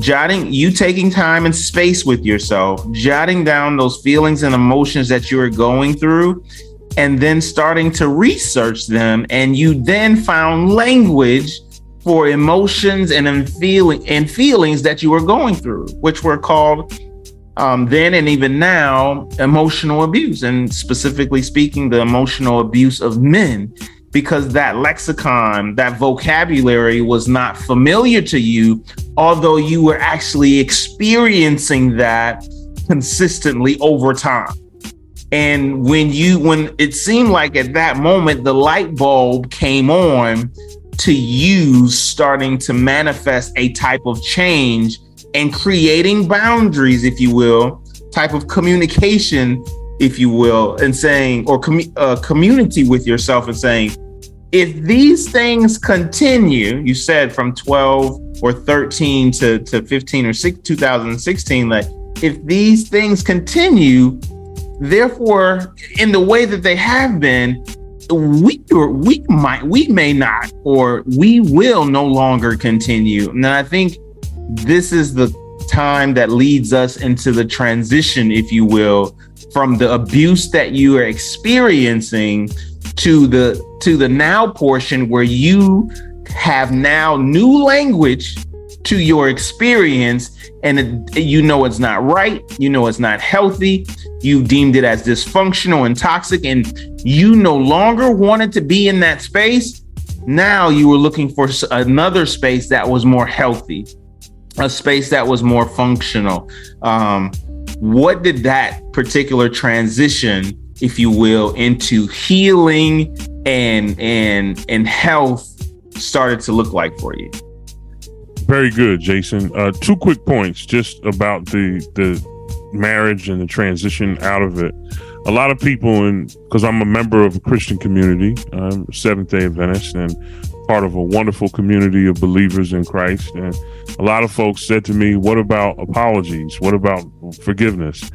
jotting, you taking time and space with yourself, jotting down those feelings and emotions that you're going through, and then starting to research them. And you then found language for emotions and feeling and feelings that you were going through, which were called um, then and even now emotional abuse, and specifically speaking, the emotional abuse of men. Because that lexicon, that vocabulary was not familiar to you, although you were actually experiencing that consistently over time. And when you, when it seemed like at that moment, the light bulb came on to you starting to manifest a type of change and creating boundaries, if you will, type of communication, if you will, and saying, or commu- uh, community with yourself and saying, if these things continue, you said from twelve or thirteen to, to fifteen or six, two thousand sixteen, like if these things continue, therefore, in the way that they have been, we or we might, we may not, or we will no longer continue. And I think this is the time that leads us into the transition, if you will, from the abuse that you are experiencing to the to the now portion where you have now new language to your experience, and it, you know it's not right, you know it's not healthy, you deemed it as dysfunctional and toxic, and you no longer wanted to be in that space. Now you were looking for another space that was more healthy, a space that was more functional. Um, what did that particular transition, if you will, into healing and and and health started to look like for you? Very good, Jason. Uh, two quick points just about the the marriage and the transition out of it. A lot of people, and because I'm a member of a Christian community, I'm Seventh Day Adventist, and part of a wonderful community of believers in Christ. And a lot of folks said to me, what about apologies? What about forgiveness?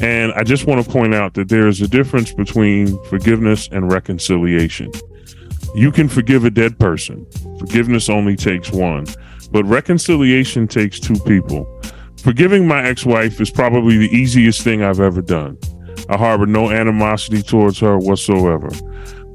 And I just want to point out that there is a difference between forgiveness and reconciliation. You can forgive a dead person. Forgiveness only takes one, but reconciliation takes two people. Forgiving my ex-wife is probably the easiest thing I've ever done. I harbor no animosity towards her whatsoever,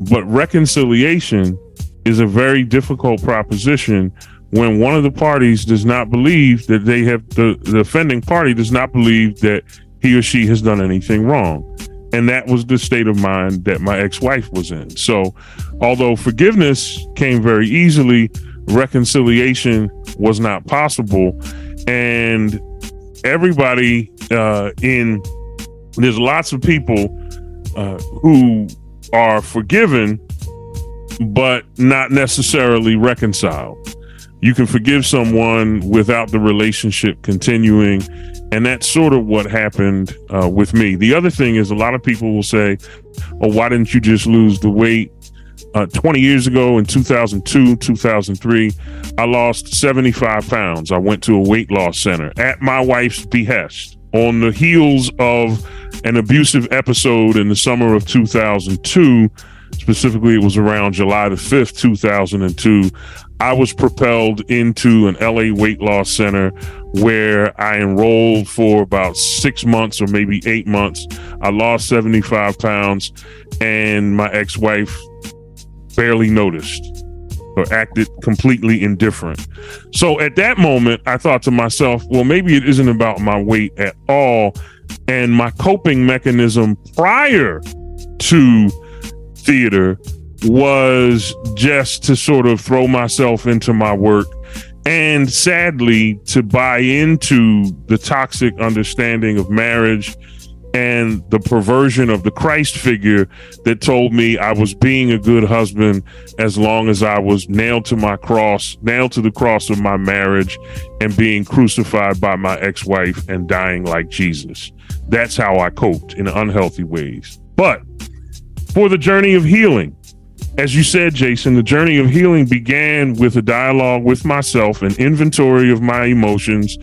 but reconciliation is a very difficult proposition when one of the parties does not believe that they have, the, the offending party does not believe that he or she has done anything wrong. And that was the state of mind that my ex-wife was in. So although forgiveness came very easily, reconciliation was not possible. And everybody uh, in, there's lots of people uh, who are forgiven, but not necessarily reconciled. You can forgive someone without the relationship continuing. And that's sort of what happened uh, with me. The other thing is a lot of people will say, oh, why didn't you just lose the weight? Uh, twenty years ago in two thousand two, two thousand three, I lost seventy-five pounds. I went to a weight loss center at my wife's behest on the heels of an abusive episode in the summer of two thousand two. Specifically, it was around July the fifth, two thousand two. I was propelled into an L A weight loss center where I enrolled for about six months or maybe eight months. I lost seventy-five pounds and my ex-wife barely noticed or acted completely indifferent. So at that moment, I thought to myself, well, maybe it isn't about my weight at all. And my coping mechanism prior to theater was just to sort of throw myself into my work And sadly, to buy into the toxic understanding of marriage and the perversion of the Christ figure that told me I was being a good husband as long as I was nailed to my cross, nailed to the cross of my marriage and being crucified by my ex-wife and dying like Jesus. That's how I coped in unhealthy ways. But for the journey of healing, as you said, Jason, the journey of healing began with a dialogue with myself, an inventory of my emotions,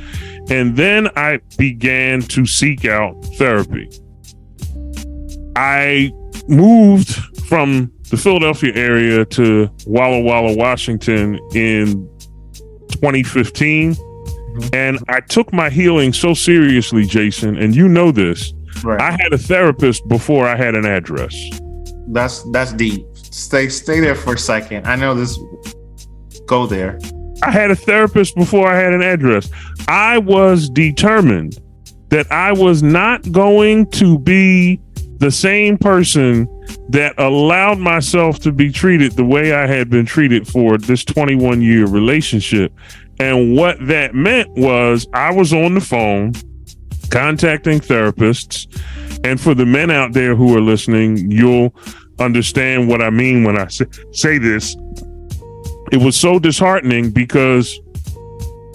and then I began to seek out therapy. I moved from the Philadelphia area to Walla Walla, Washington in twenty fifteen, and I took my healing so seriously, Jason, and you know this, right. I had a therapist before I had an address. That's that's deep. Stay stay there for a second. I know this. Go there. I had a therapist before I had an address. I was determined that I was not going to be the same person that allowed myself to be treated the way I had been treated for this twenty-one year relationship. And what that meant was I was on the phone contacting therapists. And for the men out there who are listening, you'll understand what I mean when I say, say this. It was so disheartening because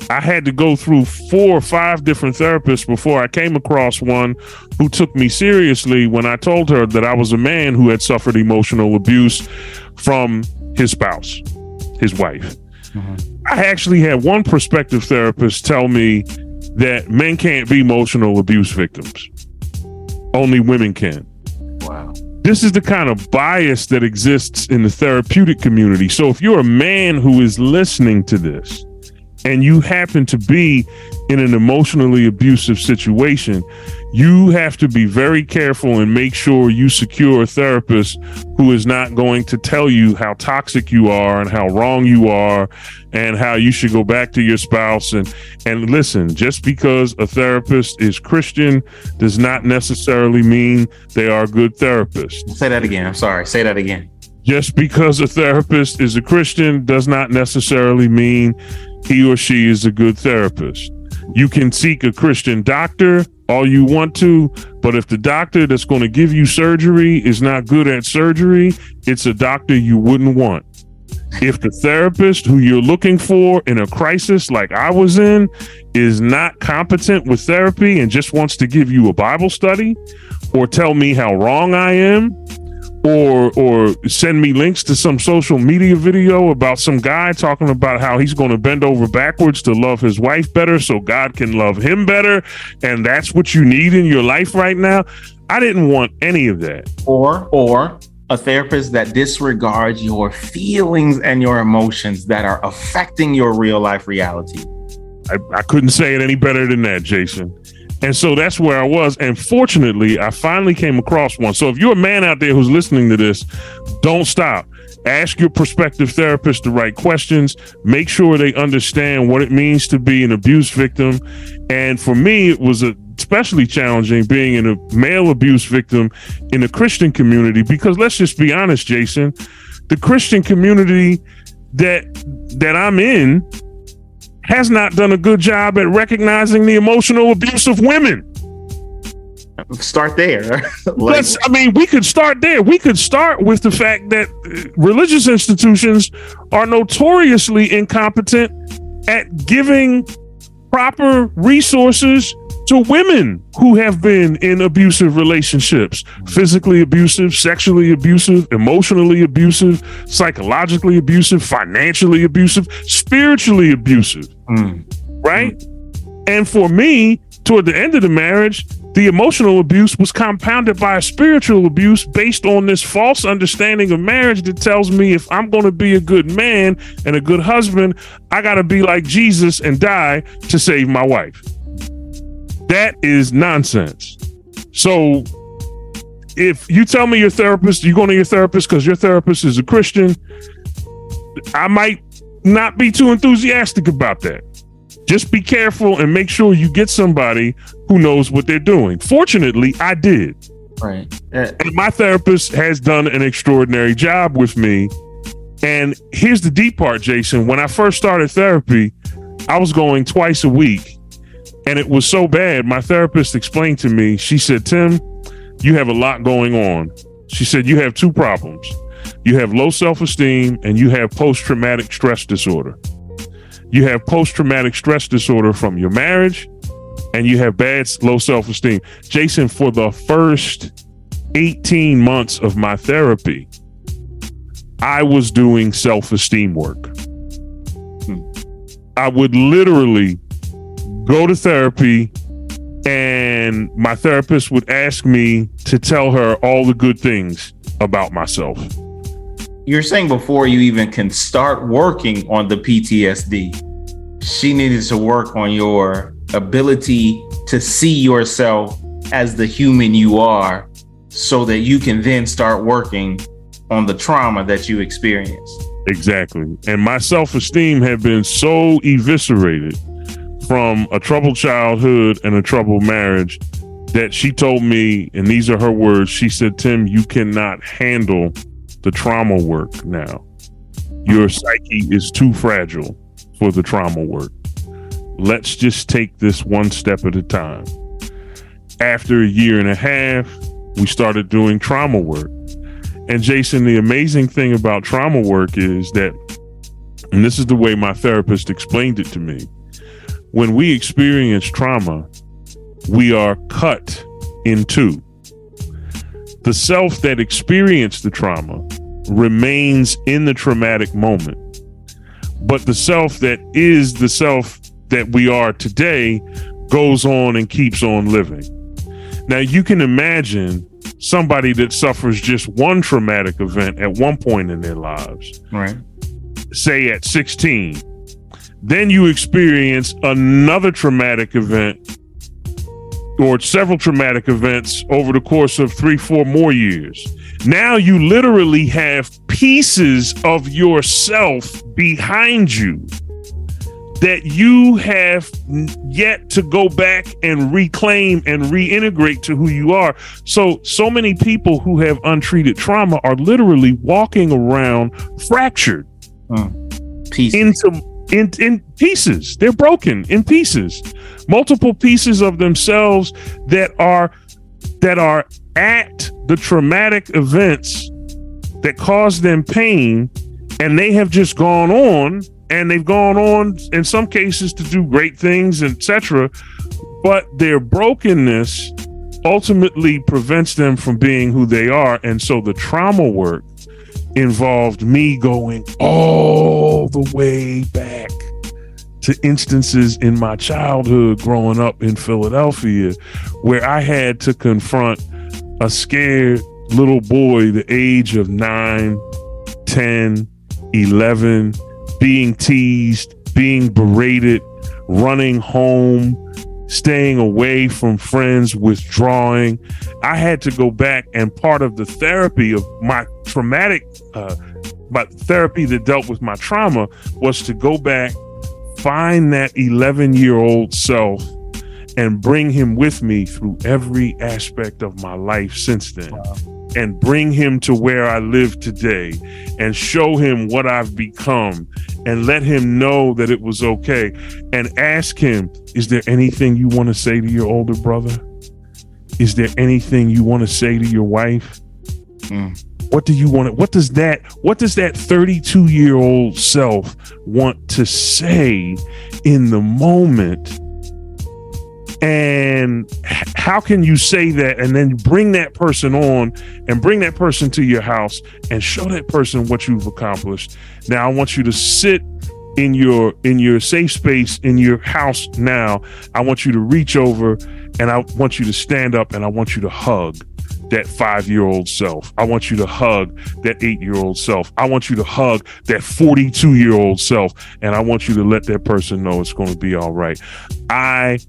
I had to go through four or five different therapists before I came across one who took me seriously when I told her that I was a man who had suffered emotional abuse from his spouse, his wife. Mm-hmm. I actually had one prospective therapist tell me that men can't be emotional abuse victims. Only women can. Wow. This is the kind of bias that exists in the therapeutic community. So if you're a man who is listening to this and you happen to be in an emotionally abusive situation, you have to be very careful and make sure you secure a therapist who is not going to tell you how toxic you are and how wrong you are and how you should go back to your spouse. And, and listen, just because a therapist is Christian does not necessarily mean they are a good therapist. Say that again. I'm sorry. Say that again. Just because a therapist is a Christian does not necessarily mean he or she is a good therapist. You can seek a Christian doctor all you want to, but if the doctor that's going to give you surgery is not good at surgery, it's a doctor you wouldn't want. If the therapist who you're looking for in a crisis like I was in is not competent with therapy and just wants to give you a Bible study or tell me how wrong I am, or or send me links to some social media video about some guy talking about how he's going to bend over backwards to love his wife better so God can love him better, and that's what you need in your life right now. I didn't want any of that. Or or a therapist that disregards your feelings and your emotions that are affecting your real life reality. I, I couldn't say it any better than that, Jason. And so that's where I was. And fortunately, I finally came across one. So if you're a man out there who's listening to this, don't stop. Ask your prospective therapist the right questions. Make sure they understand what it means to be an abuse victim. And for me, it was especially challenging being a male abuse victim in the Christian community, because let's just be honest, Jason, the Christian community that that I'm in has not done a good job at recognizing the emotional abuse of women. Start there. like, Let's, I mean, we could start there. We could start with the fact that religious institutions are notoriously incompetent at giving proper resources to women who have been in abusive relationships, physically abusive, sexually abusive, emotionally abusive, psychologically abusive, financially abusive, spiritually abusive, mm. right? Mm. And for me, toward the end of the marriage, the emotional abuse was compounded by a spiritual abuse based on this false understanding of marriage that tells me if I'm going to be a good man and a good husband, I got to be like Jesus and die to save my wife. That is nonsense. So if you tell me your therapist, you go to your therapist because your therapist is a Christian, I might not be too enthusiastic about that. Just be careful and make sure you get somebody who knows what they're doing. Fortunately, I did. Right. Uh, and my therapist has done an extraordinary job with me. And here's the deep part, Jason. When I first started therapy, I was going twice a week, and it was so bad. My therapist explained to me, she said, Tim, you have a lot going on. She said, you have two problems. You have low self-esteem and you have post-traumatic stress disorder. You have post-traumatic stress disorder from your marriage and you have bad low self-esteem. Jason, for the first eighteen months of my therapy, I was doing self-esteem work. Hmm. I would literally go to therapy and my therapist would ask me to tell her all the good things about myself. You're saying before you even can start working on the P T S D, she needed to work on your ability to see yourself as the human you are so that you can then start working on the trauma that you experienced. Exactly. And my self-esteem had been so eviscerated from a troubled childhood and a troubled marriage that she told me, and these are her words, she said, Tim, you cannot handle the trauma work now. Your psyche is too fragile for the trauma work. Let's just take this one step at a time. After a year and a half, we started doing trauma work. And Jason, the amazing thing about trauma work is that, and this is the way my therapist explained it to me, when we experience trauma, we are cut in two. The self that experienced the trauma remains in the traumatic moment. But the self that is the self that we are today goes on and keeps on living. Now, you can imagine somebody that suffers just one traumatic event at one point in their lives, right? Say at sixteen, then you experience another traumatic event or several traumatic events over the course of three, four more years. Now you literally have pieces of yourself behind you that you have yet to go back and reclaim and reintegrate to who you are. So, so many people who have untreated trauma are literally walking around fractured uh, pieces. into In, in pieces. They're broken in pieces. Multiple pieces of themselves that are that are at the traumatic events that cause them pain, and they have just gone on, and they've gone on in some cases to do great things, et cetera. But their brokenness ultimately prevents them from being who they are. And so the trauma work involved me going all the way back to instances in my childhood growing up in Philadelphia where I had to confront a scared little boy the age of nine, ten, eleven, being teased, being berated, running home, staying away from friends, withdrawing. I had to go back, and part of the therapy of my traumatic, uh, my therapy that dealt with my trauma was to go back, find that eleven-year-old self and bring him with me through every aspect of my life since then. Wow. And bring him to where I live today and show him what I've become and let him know that it was okay and ask him, is there anything you want to say to your older brother? Is there anything you want to say to your wife? Mm. What do you want to, what does that, what does that thirty-two-year-old self want to say in the moment? And how can you say that and then bring that person on and bring that person to your house and show that person what you've accomplished? Now, I want you to sit in your in your safe space in your house now. I want you to reach over and I want you to stand up and I want you to hug that five-year-old self. I want you to hug that eight-year-old self. I want you to hug that forty-two-year-old self. And I want you to let that person know it's going to be all right. I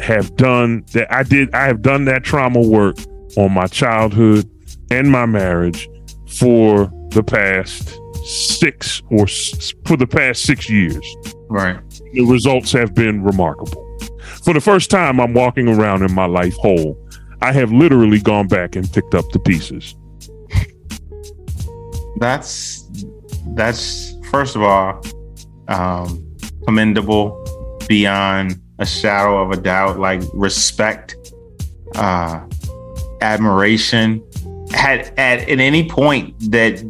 have done that. I did. I have done that trauma work on my childhood and my marriage for the past six or s- for the past six years. Right. The results have been remarkable. For the first time, I'm walking around in my life whole. I have literally gone back and picked up the pieces. That's that's, first of all, um, commendable beyond a shadow of a doubt, like respect, uh, admiration. Had at, at any point that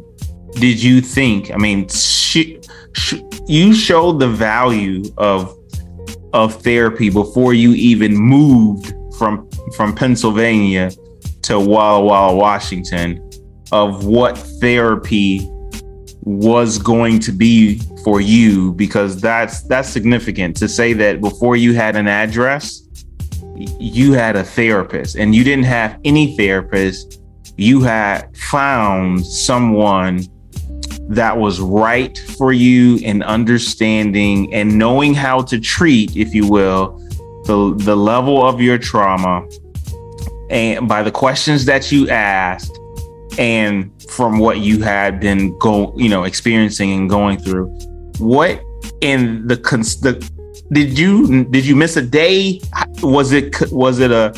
did you think, I mean, sh- sh- you showed the value of of therapy before you even moved from from Pennsylvania to Walla Walla, Washington, of what therapy was going to be for you, because that's that's significant to say that before you had an address, you had a therapist, and you didn't have any therapist. You had found someone that was right for you and understanding and knowing how to treat, if you will, the the level of your trauma, and by the questions that you asked and from what you had been go you know experiencing and going through. What in the, cons- the did you did you miss a day? Was it was it a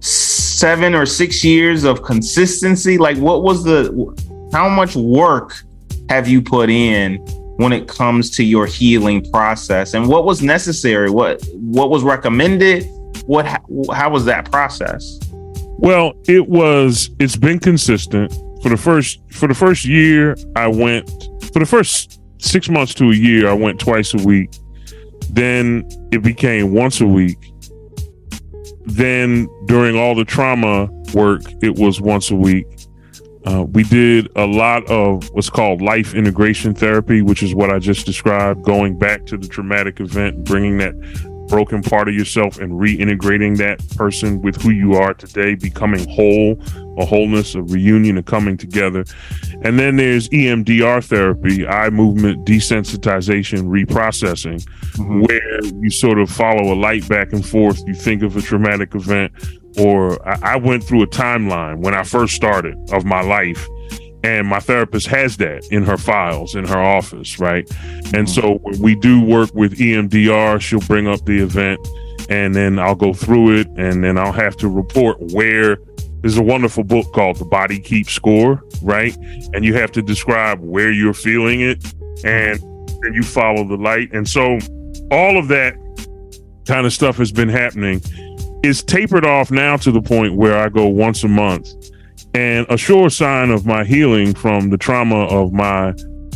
seven or six years of consistency? Like, what was the how much work have you put in when it comes to your healing process, and what was necessary? What what was recommended? What how was that process? Well, it was. It's been consistent for the first for the first year. I went for the first six months to a year. I went twice a week. Then it became once a week. Then during all the trauma work, it was once a week. Uh, we did a lot of what's called life integration therapy, which is what I just described, going back to the traumatic event, bringing that broken part of yourself and reintegrating that person with who you are today, becoming whole, a wholeness, a reunion, a coming together. And then there's E M D R therapy, eye movement desensitization reprocessing, mm-hmm. where you sort of follow a light back and forth. You think of a traumatic event, or I, I went through a timeline when I first started of my life, and my therapist has that in her files in her office, right? And so when we do work with E M D R, she'll bring up the event, and then I'll go through it, and then I'll have to report where. There's a wonderful book called The Body Keeps Score, right? And you have to describe where you're feeling it, and then you follow the light. And so all of that kind of stuff has been happening. It's tapered off now to the point where I go once a month. And a sure sign of my healing from the trauma of my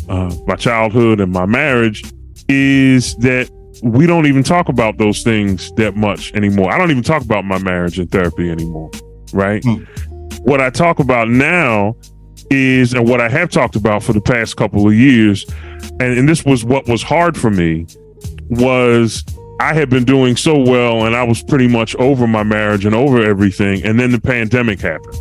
uh, my childhood and my marriage is that we don't even talk about those things that much anymore. I don't even talk about my marriage in therapy anymore, right? Mm. What I talk about now is, and what I have talked about for the past couple of years, and, and this was what was hard for me, was I had been doing so well, and I was pretty much over my marriage and over everything, and then the pandemic happened.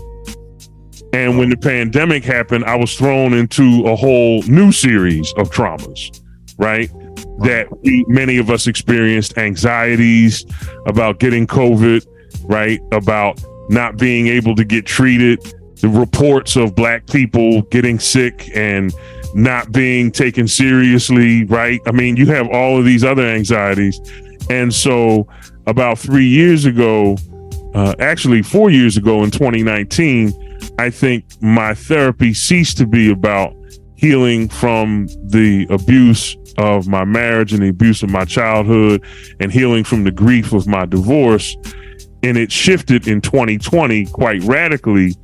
And when the pandemic happened, I was thrown into a whole new series of traumas, right? That we, many of us experienced anxieties about getting COVID, right? About not being able to get treated, the reports of Black people getting sick and not being taken seriously, right? I mean, you have all of these other anxieties. And so about three years ago, uh, actually four years ago in twenty nineteen, I think my therapy ceased to be about healing from the abuse of my marriage and the abuse of my childhood and healing from the grief of my divorce. And it shifted in twenty twenty quite radically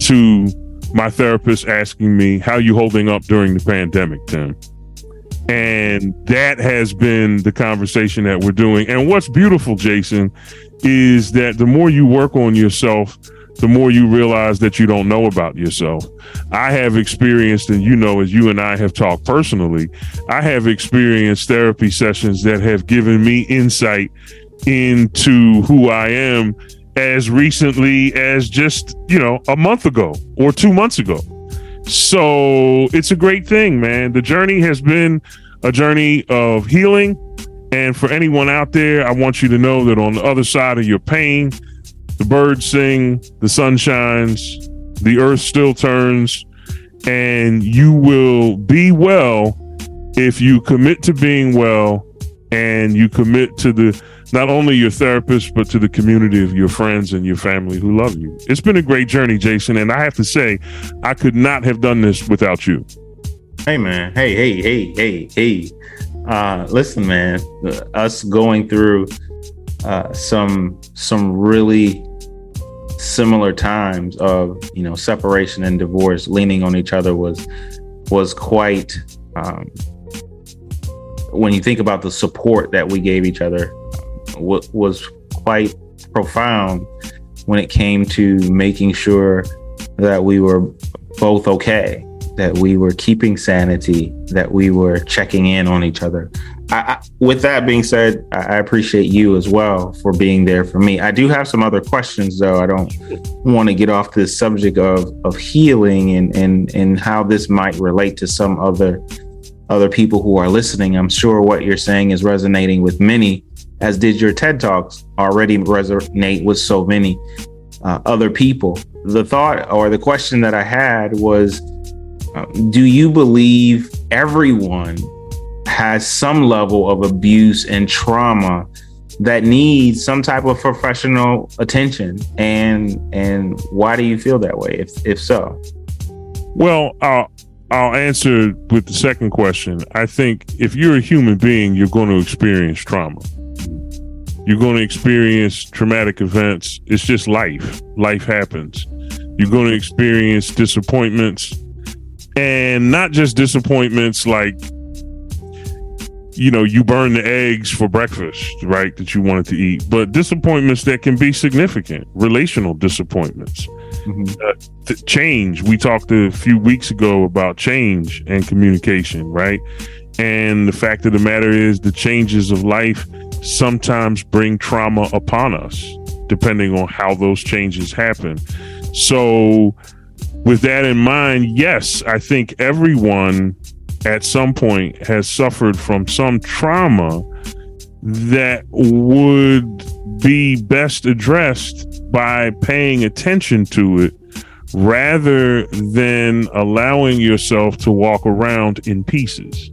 to my therapist asking me, how are you holding up during the pandemic, Tim? And that has been the conversation that we're doing. And what's beautiful, Jason, is that the more you work on yourself, the more you realize that you don't know about yourself. I have experienced, and you know, as you and I have talked personally, I have experienced therapy sessions that have given me insight into who I am as recently as just, you know, a month ago or two months ago. So it's a great thing, man. The journey has been a journey of healing. And for anyone out there, I want you to know that on the other side of your pain, the birds sing, the sun shines, the earth still turns, and you will be well if you commit to being well and you commit to the not only your therapist, but to the community of your friends and your family who love you. It's been a great journey, Jason, and I have to say, I could not have done this without you. Hey, man. Hey, hey, hey, hey, hey. Uh, listen, man, us going through uh, some some really similar times of, you know, separation and divorce, leaning on each other was was quite um, when you think about the support that we gave each other, w- was quite profound when it came to making sure that we were both okay, that we were keeping sanity, that we were checking in on each other. I, I, with that being said, I appreciate you as well for being there for me. I do have some other questions, though. I don't want to get off this subject of, of healing and, and, and how this might relate to some other, other people who are listening. I'm sure what you're saying is resonating with many, as did your TED Talks already resonate with so many uh, other people. The thought or the question that I had was, Um, do you believe everyone has some level of abuse and trauma that needs some type of professional attention? And and why do you feel that way, if if so? Well, uh, I'll answer with the second question. I think if you're a human being, you're going to experience trauma. You're going to experience traumatic events. It's just life. Life happens. You're going to experience disappointments. And not just disappointments like, you know, you burn the eggs for breakfast, right, that you wanted to eat, but disappointments that can be significant, relational disappointments. Mm-hmm. Uh, th- change. We talked a few weeks ago about change and communication, right? And the fact of the matter is the changes of life sometimes bring trauma upon us, depending on how those changes happen. So, with that in mind, yes, I think everyone at some point has suffered from some trauma that would be best addressed by paying attention to it rather than allowing yourself to walk around in pieces.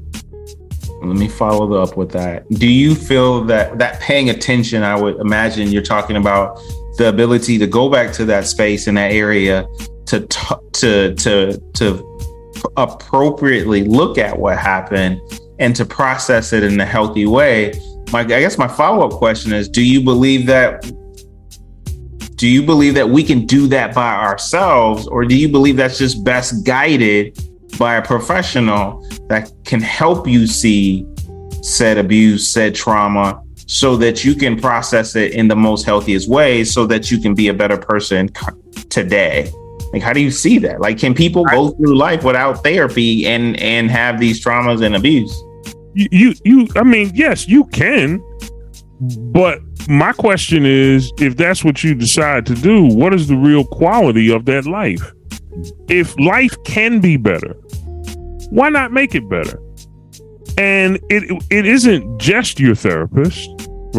Let me follow up with that. Do you feel that that paying attention, I would imagine you're talking about the ability to go back to that space in that area to t- to to to appropriately look at what happened and to process it in a healthy way. My, I guess my follow-up question is, do you believe that do you believe that we can do that by ourselves, or do you believe that's just best guided by a professional that can help you see said abuse, said trauma, so that you can process it in the most healthiest way so that you can be a better person today? Like, how do you see that? Like, can people go through life without therapy and and have these traumas and abuse? You, you, you I mean, yes, you can. But my question is, if that's what you decide to do, what is the real quality of that life? If life can be better, why not make it better? And it it isn't just your therapist,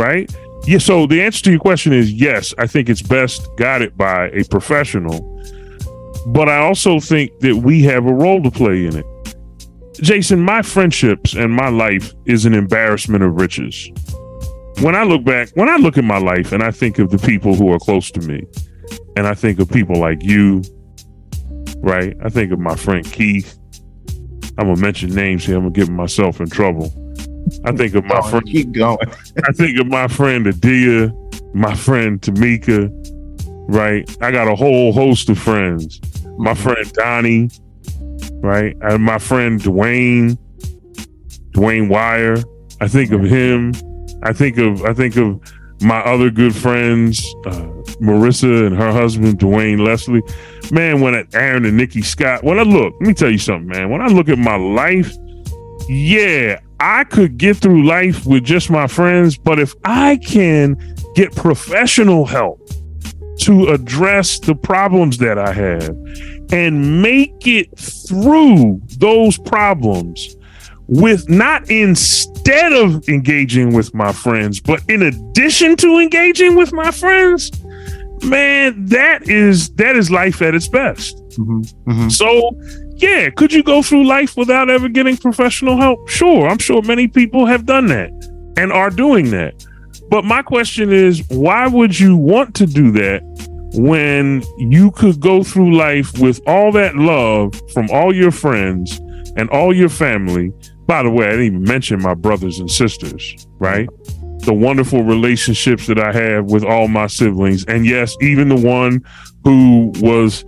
right? Yeah. So the answer to your question is, yes, I think it's best guided by a professional. But I also think that we have a role to play in it. Jason, my friendships and my life is an embarrassment of riches. When I look back, when I look at my life and I think of the people who are close to me, and I think of people like you, right? I think of my friend Keith. I'm going to mention names here. I'm going to get myself in trouble. I think of my oh, friend. Keep going. I think of my friend Adia, my friend Tamika, right? I got a whole host of friends. My friend Donnie, right? And my friend Dwayne, Dwayne Wire. I think of him. I think of I think of my other good friends, uh, Marissa and her husband Dwayne Leslie. Man, when I, Aaron and Nikki Scott. When I look, let me tell you something, man. When I look at my life, yeah, I could get through life with just my friends, but if I can get professional help to address the problems that I have and make it through those problems with not instead of engaging with my friends, but in addition to engaging with my friends, man, that is that is life at its best. Mm-hmm. Mm-hmm. So, yeah, could you go through life without ever getting professional help? Sure, I'm sure many people have done that and are doing that. But my question is, why would you want to do that when you could go through life with all that love from all your friends and all your family. By the way, I didn't even mention my brothers and sisters, right? The wonderful relationships that I have with all my siblings. And yes, even the one who was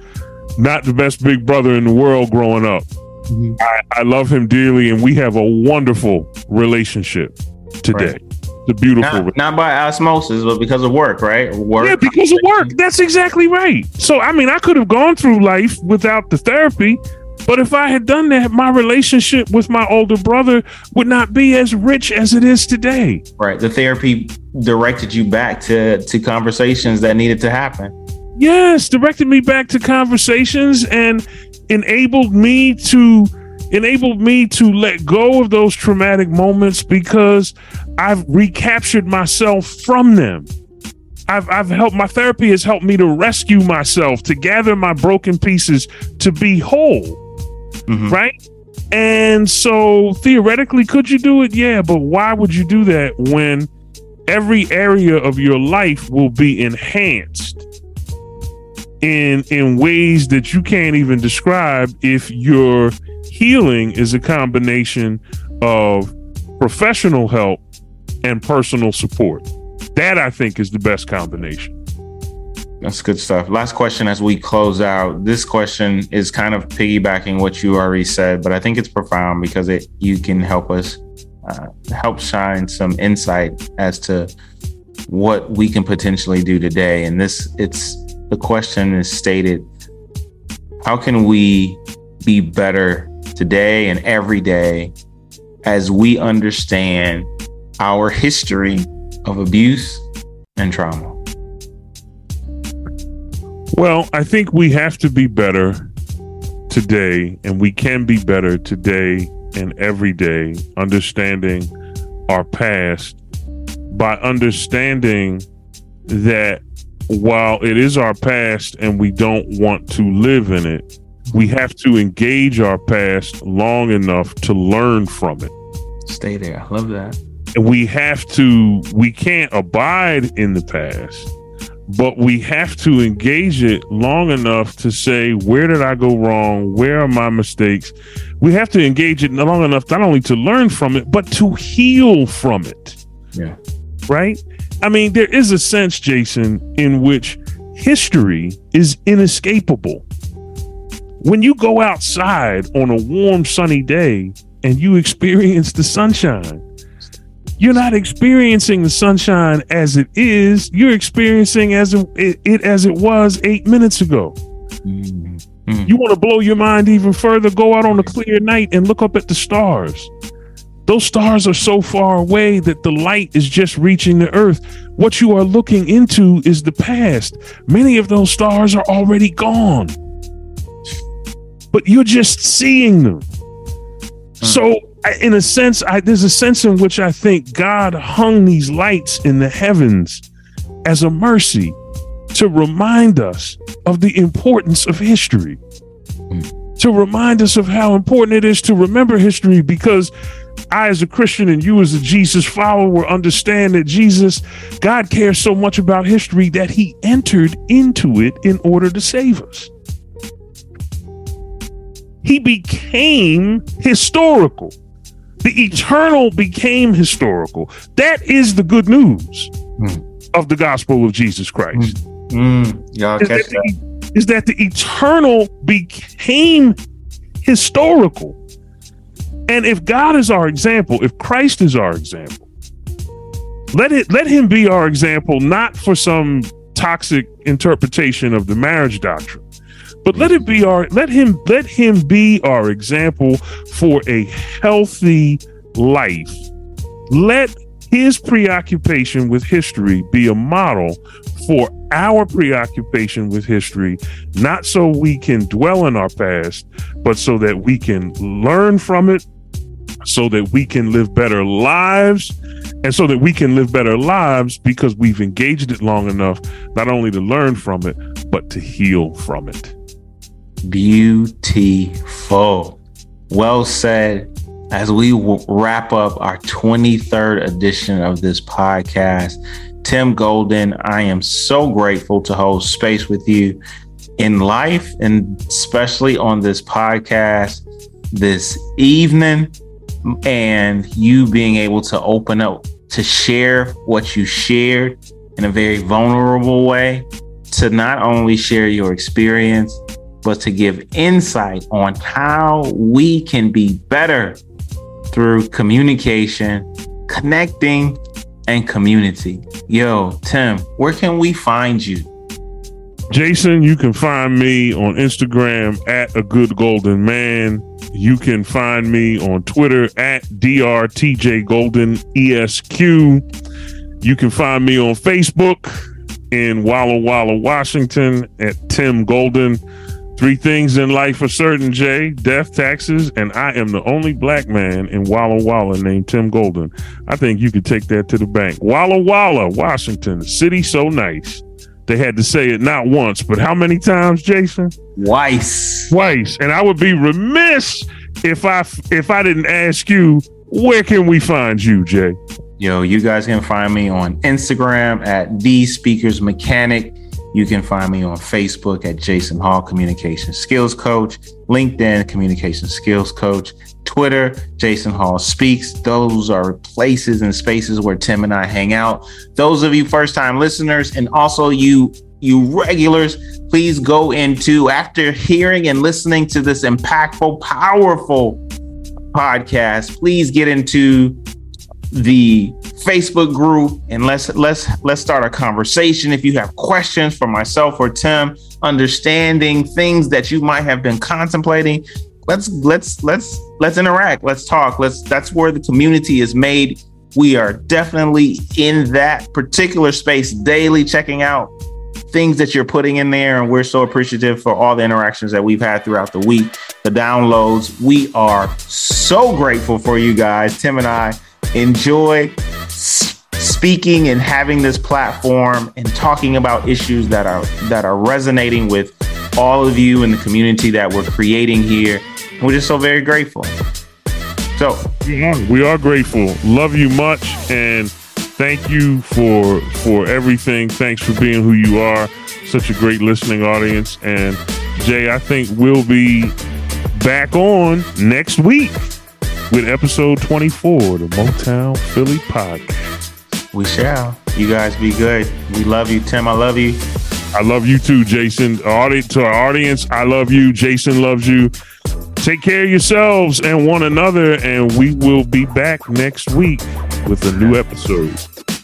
not the best big brother in the world growing up. Mm-hmm. I, I love him dearly, and we have a wonderful relationship today. Right. The beautiful, not, not by osmosis, but because of work, right? Work. Yeah, because of work. That's exactly right. So, I mean, I could have gone through life without the therapy, but if I had done that, my relationship with my older brother would not be as rich as it is today. Right. The therapy directed you back to, to conversations that needed to happen. Yes, directed me back to conversations and enabled me to enabled me to let go of those traumatic moments because I've recaptured myself from them. I've, I've helped, my therapy has helped me to rescue myself, to gather my broken pieces, to be whole. Mm-hmm. Right. And so theoretically, could you do it? Yeah. But why would you do that when every area of your life will be enhanced in, in ways that you can't even describe if you're healing is a combination of professional help and personal support. That, I think, is the best combination. That's good stuff. Last question as we close out. This question is kind of piggybacking what you already said, but I think it's profound because it you can help us uh, help shine some insight as to what we can potentially do today. And this, it's the question is stated, how can we be better today and every day as we understand our history of abuse and trauma? Well, I think we have to be better today, and we can be better today and every day, understanding our past by understanding that while it is our past and we don't want to live in it, we have to engage our past long enough to learn from it. Stay there. I love that. And we have to, we can't abide in the past, but we have to engage it long enough to say, where did I go wrong? Where are my mistakes? We have to engage it long enough, not only to learn from it, but to heal from it. Yeah. Right? I mean, there is a sense, Jason, in which history is inescapable. When you go outside on a warm, sunny day and you experience the sunshine, you're not experiencing the sunshine as it is. You're experiencing as it, it as it was eight minutes ago. Mm-hmm. You want to blow your mind even further? Go out on a clear night and look up at the stars. Those stars are so far away that the light is just reaching the earth. What you are looking into is the past. Many of those stars are already gone, but you're just seeing them. Uh-huh. So in a sense, I, there's a sense in which I think God hung these lights in the heavens as a mercy to remind us of the importance of history, mm. to remind us of how important it is to remember history, because I, as a Christian, and you as a Jesus follower, understand that Jesus, God cares so much about history that he entered into it in order to save us. He became historical. The eternal became historical. That is the good news mm. of the gospel of Jesus Christ. Mm. Mm. Y'all catch that that. The, is that the eternal became historical. And if God is our example, if Christ is our example, let it let him be our example, not for some toxic interpretation of the marriage doctrine, but let it be our let him let him be our example for a healthy life. Let his preoccupation with history be a model for our preoccupation with history, not so we can dwell in our past, but so that we can learn from it, so that we can live better lives, and so that we can live better lives because we've engaged it long enough, not only to learn from it, but to heal from it. Beautiful. Well said. As we w- wrap up our twenty-third edition of this podcast, Tim Golden, I am so grateful to hold space with you in life and especially on this podcast. this evening and you being able to open up, to share what you shared in a very vulnerable way, to not only share your experience, but to give insight on how we can be better through communication, connecting, and community. Yo, Tim, where can we find you? Jason, you can find me on Instagram at A Good Golden Man. You can find me on Twitter at D R T J Golden E S Q. You can find me on Facebook in Walla Walla, Washington at Tim Golden. Three things in life are certain, Jay: death, taxes, and I am the only black man in Walla Walla named Tim Golden. I think you could take that to the bank. Walla Walla, Washington, the city so nice. They had to say it not once, but how many times, Jason? Twice. Twice. And I would be remiss if I if I didn't ask you, where can we find you, Jay? Yo, you guys can find me on Instagram at The Speakers Mechanic. You can find me on Facebook at Jason Hall, Communication Skills Coach, LinkedIn, Communication Skills Coach, Twitter, Jason Hall Speaks. Those are places and spaces where Tim and I hang out. Those of you first-time listeners and also you you regulars, please go into, after hearing and listening to this impactful, powerful podcast, please get into the Facebook group and let's let's let's start a conversation. If you have questions for myself or Tim, understanding things that you might have been contemplating, let's let's let's let's interact. Let's talk. Let's that's where the community is made. We are definitely in that particular space daily, checking out things that you're putting in there. And we're so appreciative for all the interactions that we've had throughout the week, the downloads. We are so grateful for you guys. Tim and I enjoy speaking and having this platform and talking about issues that are that are resonating with all of you in the community that we're creating here. And we're just so very grateful. So yeah, we are grateful. Love you much. And thank you for for everything. Thanks for being who you are. Such a great listening audience. And Jay, I think we'll be back on next week with episode twenty-four, the Motown Philly podcast. We shall. You guys be good. We love you, Tim. I love you. I love you too, Jason. To our audience, I love you. Jason loves you. Take care of yourselves and one another, and we will be back next week with a new episode.